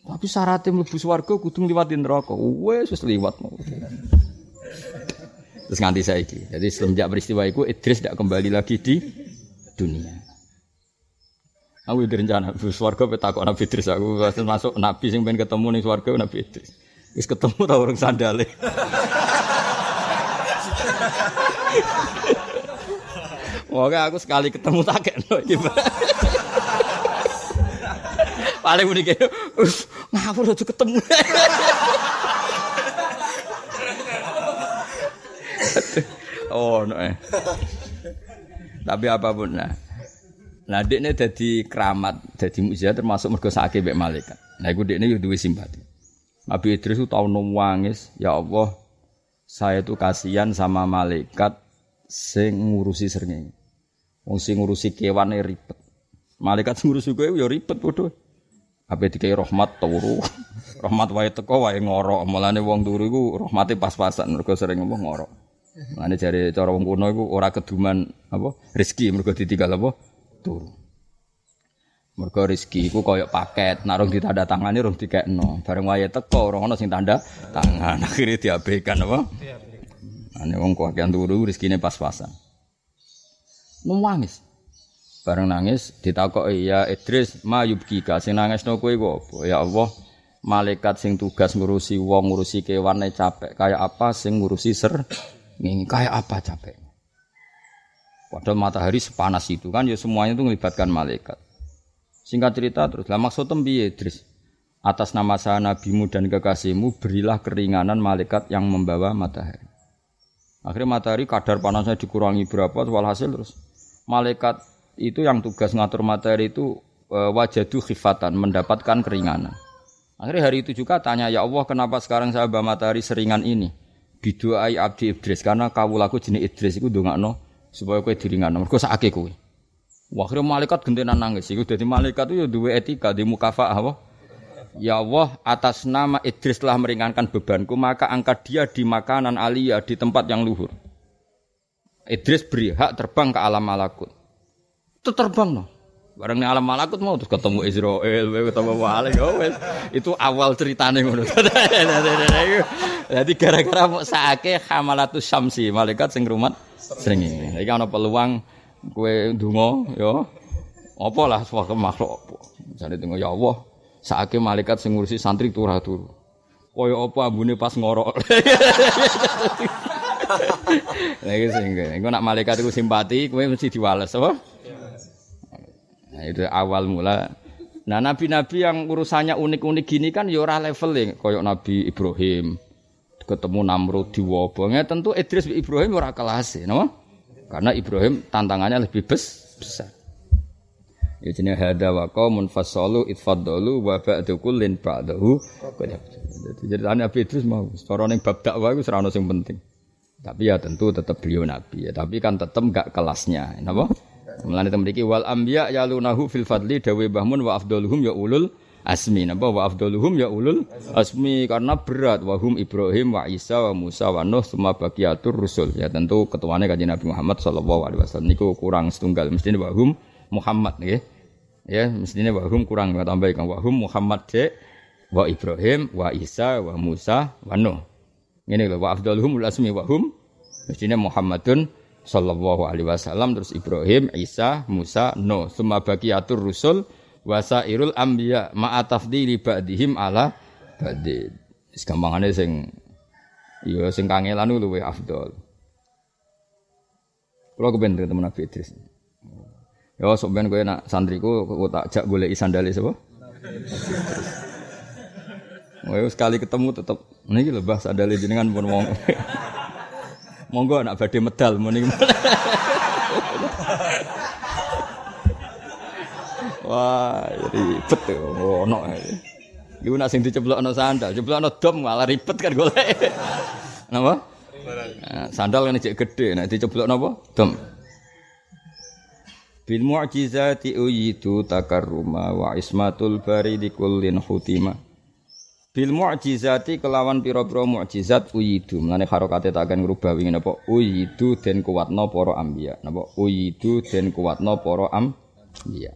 tapi syaratnya mlebu swarga kudu ngliwati neraka. Wes wis liwat. Terus nganti saiki. Jadi semenjak peristiwa iku Idris ndak kembali lagi di dunia. Aku direncana mlebu swarga petakok Nabi Idris aku masuk nabi sing pengen ketemu ning swarga Nabi Idris. Wis ketemu ta orang sandale. Oke, aku sekali ketemu takekno iki. Paling muni kene, "Us, ngawur aja ketemu." Oh, no. Eh. Tapi apapun lah. Lah dekne dadi keramat, dadi mukjizat termasuk mergo sake mbek malaikat. Lah iku dekne yo duwe simpati. Nabi Idris itu tahu nangis, ya Allah, saya itu kasihan sama malaikat sing ngurusi srengenge. Wong sing ngurusi kewane ribet. Malaikat sing ngurusi kowe ya ribet padha. Ape dikai rahmat turu. Rahmat wae teko wae ngorok. Mulane wong turu iku rahmate pas-pasan mergo sering ngomong ngorok. Mulane jare cara wong kuno iku ora keduman apa rezeki mergo ditinggal apa turu. Mergo rezeki iku koyo paket, narung ditanda tangane rung dikekno. Bareng wayahe teko ora ono sing tanda tangan, akhire diabaikan apa? Ane wong kakean turu rezekine pas-pasan. Nangis. Bareng nangis ditakoki, "Ya Idris, mayubkika, sing nangisno kowe iku apa?" "Ya Allah, malaikat sing tugas ngurusi wong, ngurusi kewane capek. Kayak apa sing ngurusi ser? Ngene kayak apa capek?" Padahal matahari sepanas itu kan ya semuanya itu melibatkan malaikat. Singkat cerita terus, lah maksudnya piye Idris? Atas nama saya nabimu dan kekasihmu, berilah keringanan malaikat yang membawa matahari. Akhirnya matahari kadar panasnya dikurangi berapa, walhasil terus. Malaikat itu yang tugas ngatur matahari itu e, wajadu khifatan, mendapatkan keringanan. Akhirnya hari itu juga tanya, "Ya Allah, kenapa sekarang saya bawa matahari seringan ini?" Bidu'ai abdi Idris, karena kawulaku jenis Idris itu ndongakno supaya kowe diringanan. Mergo sakake kowe. Akhirnya malaikat gentenan nangis. Iku dadi malaikat itu ya duwe etika, di mukafaah apa? Ya Allah, atas nama Idris telah meringankan bebanku, maka angkat dia di makanan aliyah, di tempat yang luhur. Idris beri hak terbang ke alam malakut. Itu terbang no. Bareng ning alam malakut mau terus ketemu Izrail, ketemu Malik. Oh, itu awal ceritane ngono. Jadi gara-gara mok saake hamalatus syamsi, malaikat sing rumat srengenge. Iki ana peluang kowe ndonga ya apa lah saka makhluk apa jane tengok ya Allah sakake malaikat sing ngurusi santri turah turu kaya apa ambune pas ngorok lagi sing engko nak malaikat iku simpati kowe mesti diwales apa. Nah itu awal mula. Nah nabi-nabi yang urusannya unik-unik gini kan ya ora leveling kaya Nabi Ibrahim ketemu Namrud diwobonge tentu Idris bin Ibrahim ora kelase napa. Karena Ibrahim tantangannya lebih besar. Ya jenenge hada wa qaumun fasalu itfaddalu wa ba'dukul lin ba'dahu. Jadi ana Petrus mau secara ning bab dakwah iku ora ono sing penting. Tapi ya tentu tetap beliau nabi. Ya, tapi kan tetap enggak kelasnya. Napa? Mulane temriki wal anbiya yalunahu fil fadli dawe bahmun wa afdaluhum ya ulul asmi. Napa wa afdaluhum ya ulul asmi karena berat wahum Ibrahim wa Isa wa Musa wa Nuh summa baqiyatur rusul. Ya tentu ketuane kanjeng Nabi Muhammad sallallahu alaihi wasallam niku kurang setunggal. Mestine wahum Muhammad nggih. Ya, mestine wahum kurang tambah kang wahum Muhammad de wa Ibrahim wa Isa wa Musa wa Nuh. Ini lho, wa afdaluhumul asmi wa hum mestinya Muhammadun sallallahu alaihi wasallam terus Ibrahim, Isa, Musa, Nuh summa baqiyatur rusul wa sairul anbiya ma'a tafdhili ba'dihim ala ba'dih. Sekampangane sing ya sing kangelan luwe afdal. Kulo kepen temen Nabi Idris. Ya sok ben kowe nak santriku kok tak jak goleki sandale sapa? Wah, sekali ketemu tetap niki lho Mbah sandale jenengan pun wong. Monggo anak badhe medal meniki. Wah, ribet to ono. Iku nak sing diceblokno sandal, ceblokno dom malah ribet kan goleke. Napa? Sandal kan jek gedhe, nek diceblokno apa? Dom. Bil mu'jizati uyitu takarruma wa ismatul baridi kullin hutima. Bil mu'jizati kelawan pira-pira mu'jizat uyidu. Mulane harokate tak akan ngrubah wingi napa uyidu den kuwatna para anbiya. Napa uyidu den kuwatna para anbiya.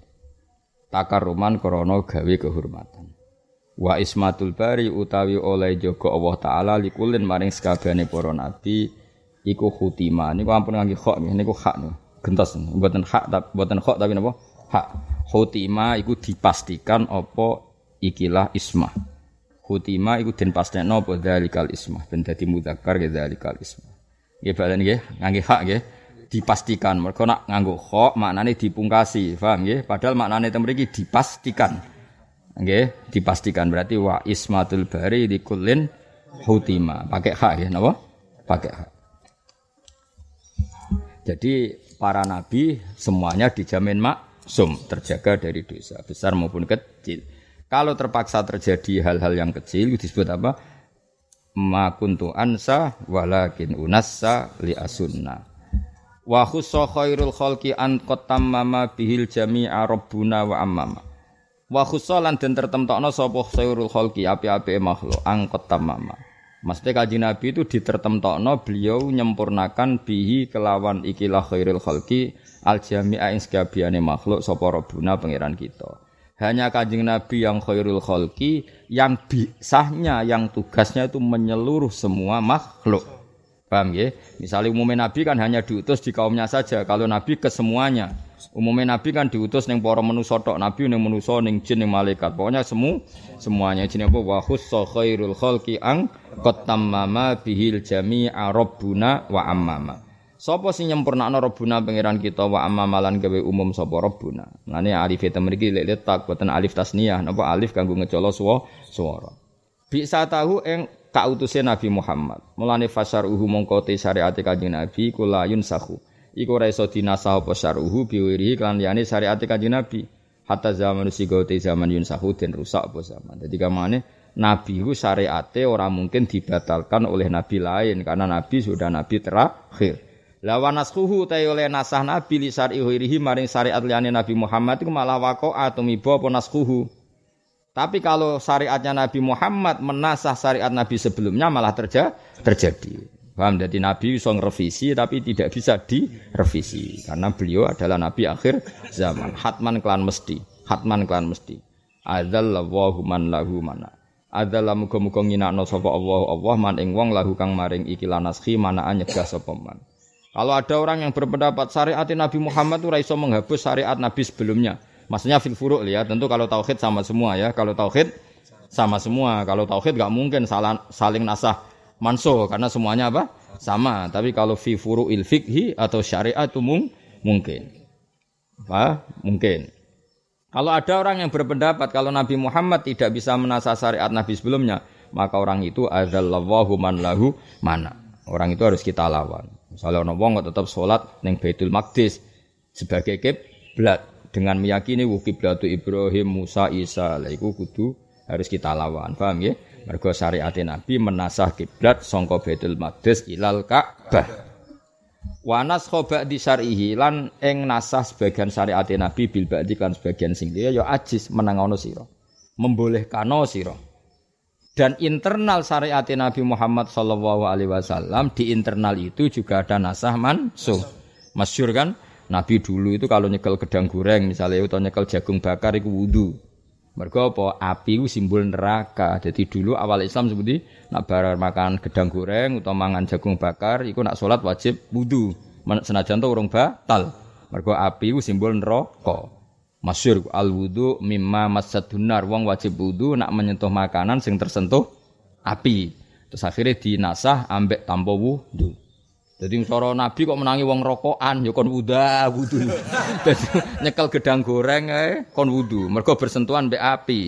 Takaruman krana gawe kehormatan. Wa ismatul bari utawi oleh jaga Allah taala likulin maring sakabehane para nabi iku khutima. Niku ampun ngangge hak niku hak niku. Gentos mboten hak tapi mboten hak tapi napa hak. Khutima iku dipastikan apa ikilah ismah. Khutima iku den pastena apa dzalikal ismah ben dadi mudzakkar ke dzalikal ismah. Nggih balen nggih ngangge hak nggih dipastikan. Mergo nak nganggo hak maknane dipungkasi, paham nggih? Padahal maknane ten mriki dipastikan. Nggih, dipastikan berarti wa ismatul bari likullin khutima. Pakai hak nggih napa? Pakai hak. Jadi para nabi semuanya dijamin maksum, terjaga dari dosa besar maupun kecil. Kalau terpaksa terjadi hal-hal yang kecil itu disebut apa? Ma kuntu ansa walakin unassa li asunna. Wa khussa khairul khalqi an qatamma bihil jami'a rabbuna wa amama. Wa khussa lan den tertemtokno sapa khairul khalqi api-api makhluk an qatamma. Mesti kanjeng Nabi itu ditertemtokno beliau nyempurnakan bihi kelawan ikilah khairul khalqi al jami'a ing sakabehane makhluk sapa rabbuna pangeran kita. Hanya kanjeng Nabi yang khairul khalqi, yang bisahnya, yang tugasnya itu menyeluruh semua makhluk. Paham ya? Misalnya umumnya Nabi kan hanya diutus di kaumnya saja. Kalau Nabi ke semuanya. Umumnya Nabi kan diutus yang para manusia tok. Nabi yang manusia, yang jin, yang malaikat. Pokoknya semu, semuanya. Jin apa? Wa khussa khairul khalqi ang qatammama bihil jami'a rabbuna wa ammama. Sapa sing nyempurnakno Rabbuna pangeran kita wa amamalan gawe umum sapa Rabbuna. Lane alif eta mriki lek letak boten alif tasniyah napa alif kanggo ngecala suwa swara. Bisa tahu ing kautuse Nabi Muhammad. Mulane fasaruhu mongko te syariate kanjeng Nabi kulayun sahu. Iku ora iso dinasah apa saruhu biwiri kan liyane syariate kanjeng Nabi. Hatta zaman sigote zaman yun sahu den rusak apa zaman. Dadi kamane Nabi ku syariate ora mungkin dibatalkan oleh nabi lain karena nabi sudah nabi terakhir. Lawan naskuhu ta'i oleh nasah nabi li syari'ihirihi maring syari'at liane Nabi Muhammad itu malah wako'a tumiba apa naskuhu. Tapi kalau syari'atnya Nabi Muhammad menasah syari'at Nabi sebelumnya malah terja, terjadi. Paham? Jadi Nabi bisa ngerevisi tapi tidak bisa direvisi. Karena beliau adalah Nabi akhir zaman. Hatman klan mesti. Hatman klan mesti. Adzalallahu man lahu mana. Adzalam muga-muga nginakna sapa Allah Allah man ing wong lahu kang maring ikilah naskhi manaan nyegah sapa man. Kalau ada orang yang berpendapat syariat Nabi Muhammad itu raiso menghapus syariat Nabi sebelumnya. Maksudnya fil furu' ya, tentu kalau tauhid sama semua ya. Kalau tauhid sama semua. Kalau tauhid enggak mungkin salah, saling nasah mansuh karena semuanya apa? Sama. Tapi kalau fi furu'il fikhi atau syariat itu mung, mungkin. Apa? Mungkin. Kalau ada orang yang berpendapat kalau Nabi Muhammad tidak bisa menasah syariat Nabi sebelumnya, maka orang itu adzallahu man lahu mana. Orang itu harus kita lawan. Misalnya orang wong kok tetap sholat ning Baitul Maqdis sebagai kiblat dengan meyakini wukiblatul Ibrahim Musa Isa. Lah iku kudu harus kita lawan. Paham nggih? Mergo syariat Nabi menasah kiblat sangka Baitul Maqdis ilal Ka'bah. Wanas khobak di syarihi lan ing nasah sebagian syariat Nabi bil ba'di kan sebagian sing liya ya ajis menangono sira. Membolehkano sira. Dan internal syariat Nabi Muhammad sallallahu alaihi wasallam di internal itu juga ada nasah mansuh. Masyhur kan Nabi dulu itu kalau nyekel gedang goreng misalnya atau nyekel jagung bakar iku wudu. Mergo apa? Api itu simbol neraka. Jadi dulu awal Islam seperti nak barar makan gedang goreng atau mangan jagung bakar, iku nak sholat wajib wudu. Senajan to urung batal. Mergo api itu simbol neraka. Masyhur al wudu mimma masadun nar. Wong wajib wudu nak menyentuh makanan sing tersentuh api. Terus akhirnya dinasah ambek tanpa wudu. Jadi cara Nabi kok menangi wong rokokan ya kon wuda wudu. Dadi nyekel gedang goreng ae kon wudu, mergo bersentuhan mbek api.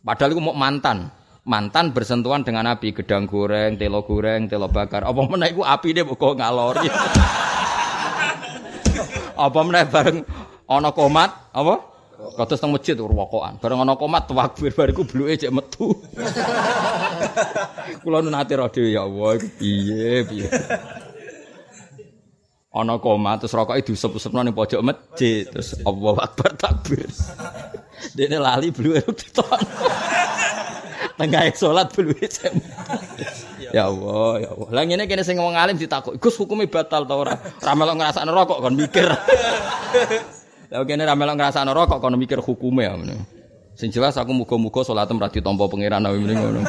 Padahal iku mok mantan. Mantan bersentuhan dengan api, gedang goreng, telo goreng, telo bakar. Apa meneh iku apine kok ngalori. Apa meneh bareng ana komat, apa? Kados teng masjid rokokan. Bareng ana komat takbir bar iku bluke cek metu. Kula nate ra dhewe ya Allah iki piye piye. Ana koma terus rokoke diusep-usepno ning pojok masjid terus Allahu Akbar takbir. Dene lali bluwe diton. Tengah salat bluwe. Ya Allah ya Allah. Lah ngene kene sing wong alim ditakok, Gus hukume batal ta ora? Ra melok ngrasakno rokok kon mikir. Lah kene ra melok ngrasakno rokok kon mikir hukume ya ngono. Sing jelas aku muga-muga salatem ra ditampa pangeran awe mrene ngono.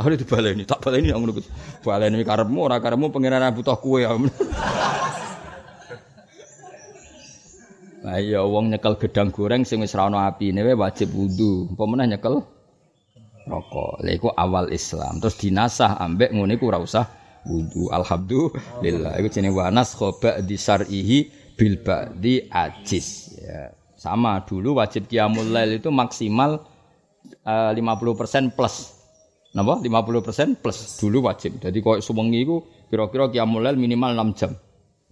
Aku dibaleni, tak baleni ngono Gus. Baleni karepmu ora karepmu pangeran butuh kowe. Lah ya wong nyekel gedang goreng sing wis ra ono apine wae wajib wudu. Apa meneh nyekel rokok. Lha iku awal Islam. Terus dinasah ambek ngene iku ora usah wudu. Alhamdulillah. Iku jenenge wanas khaba di syar'ihi bil ba'di ajiz. Ya. Sama dulu wajib qiyamul lail itu maksimal uh, lima puluh persen plus. Napa lima puluh persen plus dulu wajib. Jadi kalau suwengi iku kira-kira qiyamul lail minimal enam jam.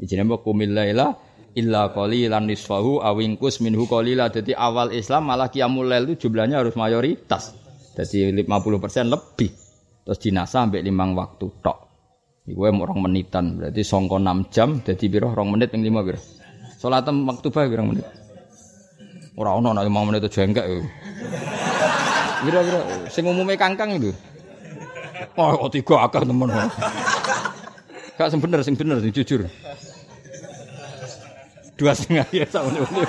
Ijine mbok qumil laila illa qalilan nisfahu aw ingkus minhu qalila. Jadi awal Islam malah qiyamul lail itu jumlahnya harus mayoritas. Jadi lima puluh persen lebih. Terus dinasah sampai limang waktu tok. Iku mung rong menitan. Berarti sangka enam jam dadi pira rong menit ping lima pira. Salat maktubah pira menit? Ora ono nek lima menit itu jengkek. Kira-kira sing umume kangkang itu. Oh, kok tiga akeh temen. Kak sing bener, sing bener, sing jujur. Dua setengah ya sama dulu.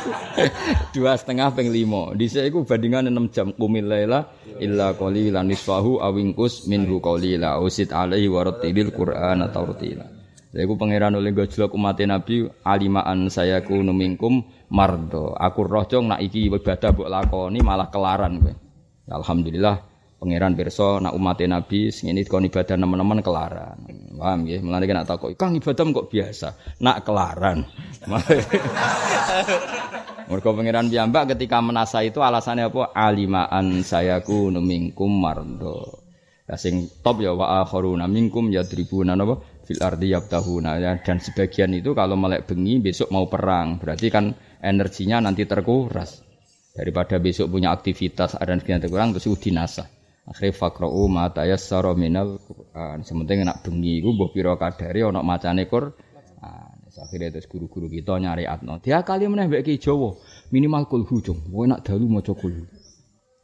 Dua setengah peng lima. Dhisik iku bandingan enam jam qumil laila illa qalilan nisfahu awingkus minhu qalila usid alaihi warattilil qur'ana tartila. Lha iku pangeran oleh gojlok umat Nabi alimaan saya kunu minkum mardo. Aku roh jong nak iki ibadah mbok lakoni malah kelaran kowe. Alhamdulillah pangeran pirsa nak umat Nabi sing ngene kon ibadah nemen-nemen kelaran. Paham nggih? Mulane nek takok, "Kang ibadah kok biasa, nak kelaran." Mergo pangeran piyambak ketika menasah itu alasannya apa? Alimaan sayaku minkum mardo. Lah sing top ya wa akharuna minkum yadribuna napa fil ardi yabtahuna. Dan sebagian itu kalau melek bengi besok mau perang, berarti kan energinya nanti terkuras. Daripada besok punya aktivitas ada yang kurang terus dinasah. Akhire faqra'u ma tayassara minal Qur'an. Sementing nak bengi iku mbok pira kadare ana macane Qur'an. Akhire terus guru-guru kita nyariatno. Dia kali meneh mbek ki Jawa minimal kul hujung. Kowe nak dalu maca kul.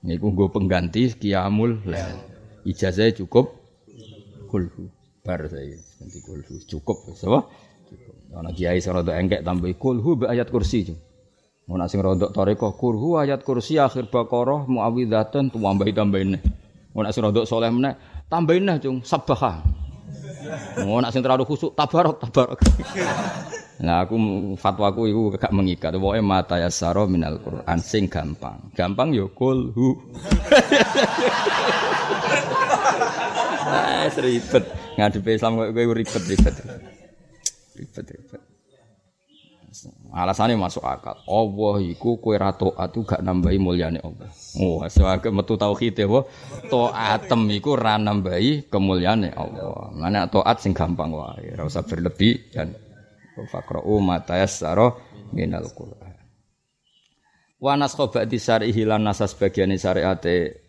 Niku nggo pengganti qiyamul lail. Ijazah cukup kul bar saya. Ganti kul cukup sapa? Cukup. Ana kiai sing rada engkek tambah kul hu be ayat kursi. Mun asing rodok tarekah kurhu ayat kursi akhir Baqarah muawwidzatan tambah-tambahin. Mun asing rodok saleh meneh tambahin nah cung sabbaha. Mun asing terlalu khusuk tabarok tabarok. Nah aku fatwaku iku gak mengikat. Pokoke mata yasaro minal Qur'an sing gampang. Gampang yo kul hu. Ah ribet. Ngadepi Islam kowe ribet-ribet. Ribet-ribet. Alasannya masuk akal. Allah iku kowe ra taat iku gak nambahi mulyane Allah. Oh, sewake metu tauhid ya, taatem iku ra nambahi kemuliaane Allah. Mana taat sing gampang wae, ora usah berlebihan. Faqra'u ma tayassara minal Qur'an. Wa nasqa ba'di syar'ihi lan nasas bagiane syariate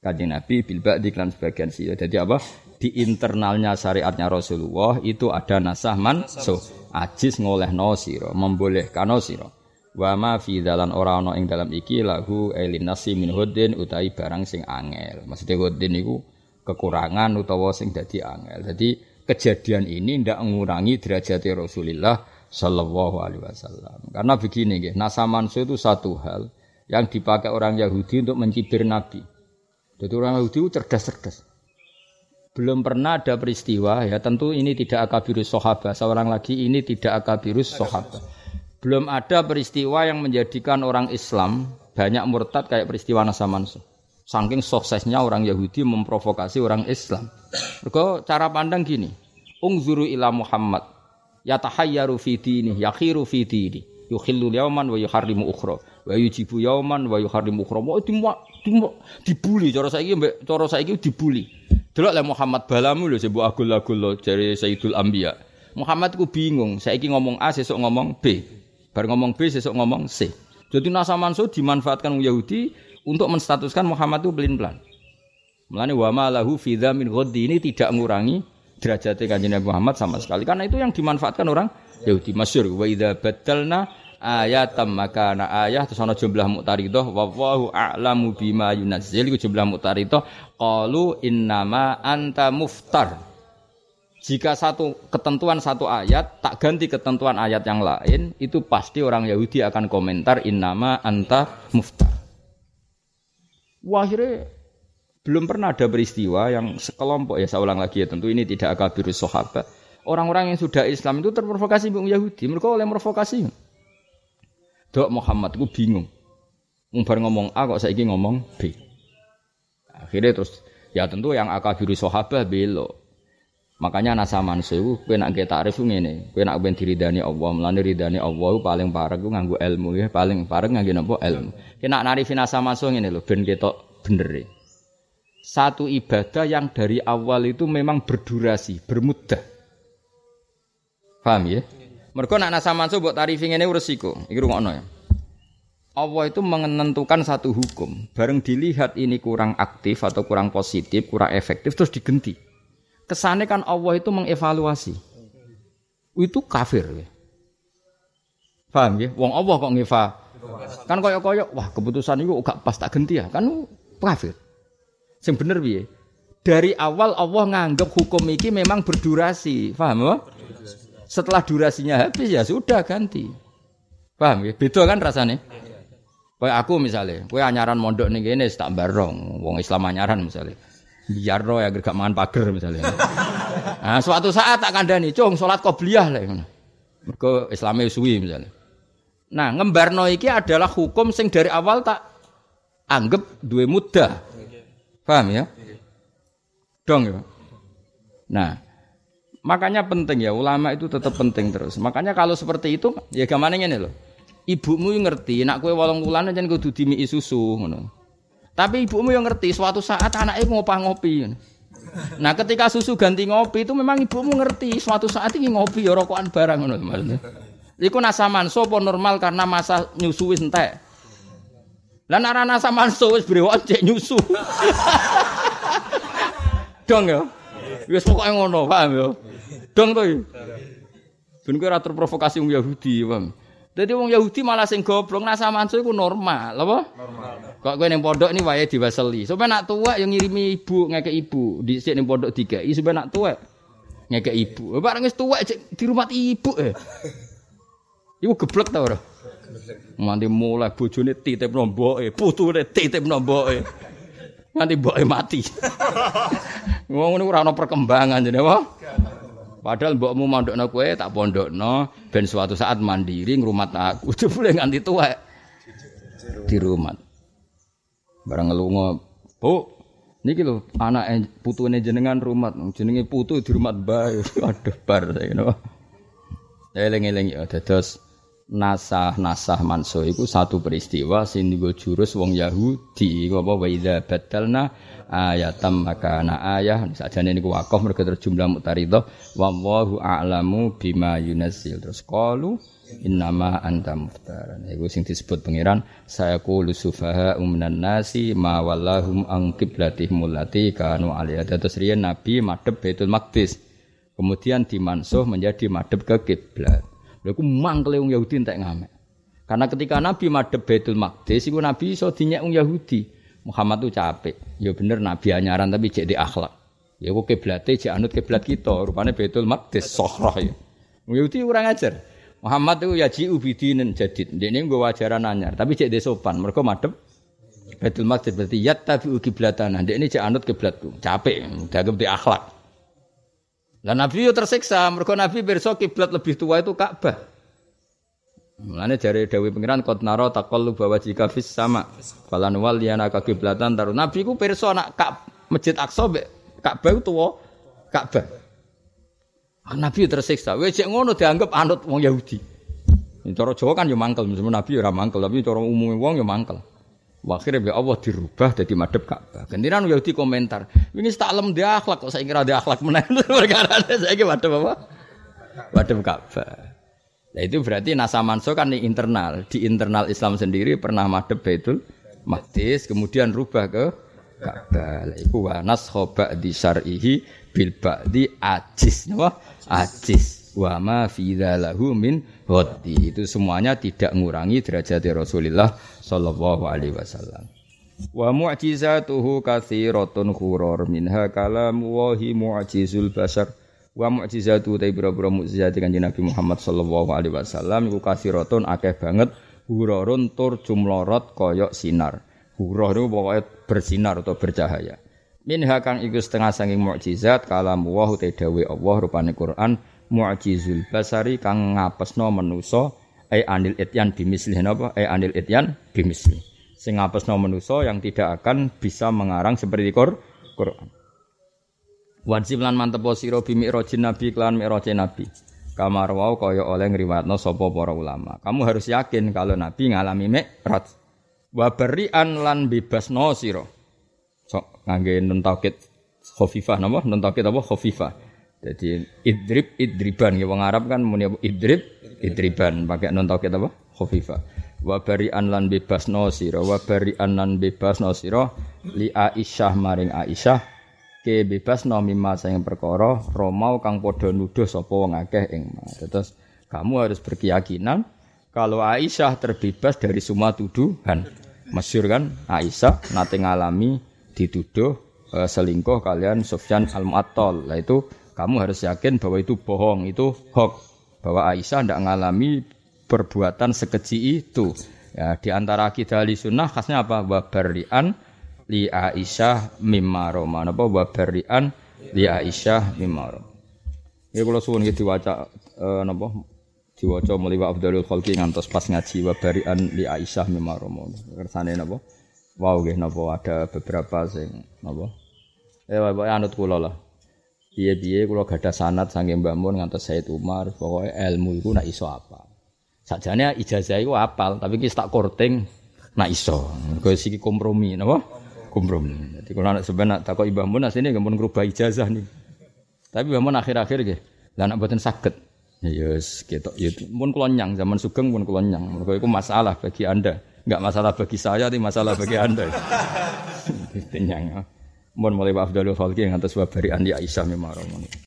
Kanjeng Nabi bil ba'di lan sebagian sih. Jadi apa? Di internalnya syariatnya Rasulullah itu ada nasah mansuh, ajiz ngolehno sira, membolehkano sira. Wa ma fi dalan ora ana ing dalam iki lahu elinasi min huddin utawi barang sing angel. Maksude huddin niku kekurangan utawa sing dadi angel. Jadi kejadian ini ndak ngurangi derajat Rasulullah sallallahu alaihi wasallam. Karena begini nggih, nasah mansuh itu satu hal yang dipakai orang Yahudi untuk mencibir Nabi. Jadi orang Yahudi cerdas-cerdas. Belum pernah ada peristiwa, ya tentu ini tidak akabirus sahabat. Seorang lagi ini tidak akabirus sahabat. Belum ada peristiwa yang menjadikan orang Islam banyak murtad kayak peristiwa Nasah Mansuh. Saking suksesnya orang Yahudi memprovokasi orang Islam. Mergo cara pandang gini. Ungzuru ila Muhammad yatahayyaru fi dinihi yakhiru fi dinihi yukhillu yawman wa yuharrimu ukhra. Wa yujibu yauman wa yuharrimu ukhra. Dibuli cara saiki mbek cara saiki dibuli. Delok le Muhammad balamu lho sing mbok agul-agul lho jare Sayyidul Anbiya. Muhammad ku bingung, saiki ngomong A sesuk ngomong B. Bar ngomong B sesuk ngomong C. Dadi Nasah Mansuh dimanfaatkan Yahudi untuk menstatuskan Muhammad itu pelin-pelan. Mulane wa ma lahu fi dzamin ghaddi ini tidak ngurangi derajate Kanjeng Nabi Muhammad sama sekali karena itu yang dimanfaatkan orang Yahudi masyhur wa idza batalna ayatam maka na ayah terus ana jumlah muktaridah wallahu a'lamu bima yunazzil iku jumlah muktaridah qalu innama anta muftar. Jika satu ketentuan satu ayat tak ganti ketentuan ayat yang lain itu pasti orang Yahudi akan komentar innama anta muftar. Wah, akhirnya belum pernah ada peristiwa yang sekelompok ya saya ulang lagi ya tentu ini tidak akabirus sahabat. Orang-orang yang sudah Islam itu terprovokasi bung Yahudi, mereka oleh provokasi. Dok Muhammad ku bingung. Mung bar ngomong A kok saiki ngomong B. Akhirnya terus ya tentu yang akabiru sahabah belok. Makanya Nasah Mansuh kowe nek ge takrif ngene, kowe nek ben diridani Allah, melane ridani Allah paling parek ku nganggo ilmu ya, paling parek nganggo napa ilmu. Ki nek narifi Nasah Mansuh ngene lho ben ketok benere. Satu ibadah yang dari awal itu memang berdurasi, bermudah. Paham ya? Mergo nak Nasah Mansuh mbok tarifi ngene urus iku. Iki rungokno ya. Allah itu menentukan satu hukum, bareng dilihat ini kurang aktif atau kurang positif, kurang efektif terus digenti. Kesane kan Allah itu mengevaluasi. Itu kafir ya. Paham ya? Wong Allah kok ngeva. Kan koyok-koyok, wah keputusan iku gak pas tak genti ya. Kan kafir. Sing bener piye? Dari awal Allah nganggep hukum iki memang berdurasi, paham ya? Setelah durasinya habis ya sudah ganti. Paham ya? Beda kan rasane? Kayak aku misalnya, kowe anyaran mondok ning kene tak bareng wong Islam anyaran misalnya. Biar ro ya gak mangan pager misalnya. Nah, suatu saat tak kandhani, "Cung, salat qobliyah lek ngono." Mergo Islame suwi misalnya. Nah, ngembarno iki adalah hukum sing dari awal tak anggap duwe mudah. Paham ya? Dong ya. Nah, makanya penting ya, ulama itu tetap penting terus. Makanya kalau seperti itu, ya gimana ini loh. Ibumu yang ngerti, nak kue walong bulan aja kudu dimii susu. Gitu. Tapi ibumu yang ngerti, suatu saat anaknya ngopah ngopi. Gitu. Nah ketika susu ganti ngopi itu memang ibumu ngerti, suatu saat ini ngopi ya rokokan barang. Gitu. Maksudnya. Itu Nasah Mansuh apa normal karena masa nyusui sentek. Lah nak Nasah Mansuh wis brewon cek nyusu. Dong ya. Wis pokoke ngono, paham ya. Dong to. Ben kowe ora terprovokasi wong Yahudi, paham. Dadi wong Yahudi malah sing goblok, Nasah Mansuh iku normal, apa? Normal. Kok kowe ning pondok ni wae diwaseli. Sampe nak tuwek yo ngirimi ibu, ngekek ibu. Dhisik ning pondok tiga, sampe nak tuwek ngekek ibu. Lah bareng wis tuwek di rumah ibu eh. Iku geblek ta ora? Geblek. Nganti mulai bojone titip nomboke, putune titip nomboke. Nanti mboke mati. Wong niku ora ana perkembangan jane apa? Padahal mbokmu mandokno kowe tak pondokno ben suatu saat mandiri ngrumat aku. Jebule nganti tuwek di rumah. Bareng lunga, "Bu, niki lho anake putune jenengan rumat, jenenge putu di rumah Mbah." Aduh bar saya ngono. Eling-eling ya dados nasah-nasah mansuh itu satu peristiwa sing nggo jurus wong Yahudi apa wa idza batalna ayatam makana ayah sajane niku wakaf mergo terjumlah mutaridha wallahu a'lamu bima yunazil terus qalu innama anta muftaran iku sing disebut pangeran saya qulu sufaha umnan nasi ma wallahum an qiblatihim allati kanu alaiha terus riyen nabi madhep Baitul Maqdis kemudian dimansuh menjadi madhep ke kiblat. Iku mangkle wong Yahudi entek ngamek. Karena ketika Nabi madhep Baitul Maqdis iku Nabi iso dinyek wong Yahudi. Muhammad tuh capek. Ya bener Nabi anyaran tapi jek di akhlak. Ya kok kiblate jek anut kiblat kita, rupane Baitul Maqdis sokroh ya. Wong Yahudi kurang ajar. Muhammad itu ya ji'u bidinen jadid. Ndekne nggo ajaran anyar, tapi jek de sopan. Mergo madhep Baitul Maqdis berarti yattabi'u kiblatana. Ndekne jek anut kiblatku. Capek, dagem di akhlak. Lah Nabi yo tersiksa, mergo Nabi pirsa kiblat lebih tua itu Ka'bah. Mulane jare Dewi Pangeran qad nara taqalluba wajhika fis sama. Falan wal yana ka kiblatan taru. Nabi ku pirsa nak Ka Masjid Aqsa mbek Ka'bah tua Ka'bah. Nabi yo tersiksa. Wis jek ngono dianggap anut wong Yahudi. Cara Jawa kan yo mangkel, meskipun Nabi yo ora mangkel, tapi cara umume wong yo mangkel. Akhirnya biar Allah dirubah jadi madhep Ka'bah. Gentiran Yahudi komentar, ini taklem dia akhlak kok saya kira dia akhlak menaik. Perkara saya kira madhep apa? Madhep Ka'bah. Nah itu berarti nasa manso kan di internal, di internal Islam sendiri pernah madhep Baitul Maqdis, kemudian rubah ke Ka'bah. Iku wanas khoba di syarihi bilba di ajis, apa? Ajis. Wa ma fi dzalahu min hoddi. Itu semuanya tidak mengurangi derajat Rasulullah sallallahu alaihi wasallam. Wa mu'jizatuhu katsiratun khurur minha kalamu wa hi mu'jizul basar. Wa mu'jizatu taibra-bra mu'jizat kanjeng Nabi Muhammad sallallahu alaihi wasallam iku katsiratun akeh banget hururun tur jumlorot koyok sinar. Hurur itu pokoknya bersinar atau bercahaya. Minha kang iku setengah sanging mu'jizat kalamu wa te dawe Allah rupane Quran mu'jizul basari kang ngapesno manusa ai anil ityan bimislih napa ai anil ityan bimislih sing ngapesno manusa yang tidak akan bisa mengarang seperti Quran wajib lan mantepo sira bimi'rajin nabi kelawan mi'raje nabi kamar wau kaya oleh ngriwatno sapa para ulama kamu harus yakin kalau nabi ngalami mi'raj wa berian lan bebasno sira sok ngangge nun taukid khafifah napa nun taukid apa khafifah. Jadi idrib idriban ya wong Arab kan muni idrib idriban pakai non taukid apa khafifa wa bari'an lan bebasno sira wa bari'an lan bebasno sira li Aisyah maring Aisyah ke bebasno mimma sing perkara romau kang padha nuduh sapa wong akeh ing ma. Terus kamu harus berkeyakinan kalau Aisyah terbebas dari semua tuduhan. Masyhur kan Aisyah nate ngalami dituduh uh, selingkuh kalian Sufyan al-Mattal. Lah itu kamu harus yakin bahwa itu bohong, itu hoax. Bahwa Aisyah tidak mengalami perbuatan sekecil itu. Ya, di antara akidah sunnah khasnya apa? Wabari'an li Aisyah mimma roma. Apa? Wabari'an li Aisyah mimma roma. Ya kalau suwun kita diwaca, eh, apa? Diwaca meliwa Abdul Khalki ngantos pas ngaji wabari'an li Aisyah mimma roma. Kersane apa? Wow, gih, apa? Ada beberapa sing apa? Eh, anut kula lah. Biye-biye kalau gak ada sanat sange Mbah Maimoen ngantos Said Umar pokoknya ilmu itu nak iso apa sajane ijazah itu apal tapi kita tak korting nak iso kalau siki kompromi apa? Kompromi jadi kalau anak sebenarnya nak takut Mbah Maimoen aslinya gak mau ngerubah ijazah nih tapi Mbah Maimoen akhir-akhir gitu lah nak buatin sakit yes gitu pun kelonyang zaman Sugeng pun kelonyang kalau itu masalah bagi anda gak masalah bagi saya tapi masalah bagi anda tenyang. Mohon mulai Pak Abdul Khalki yang atas wabari Andi Aisyah memang orang.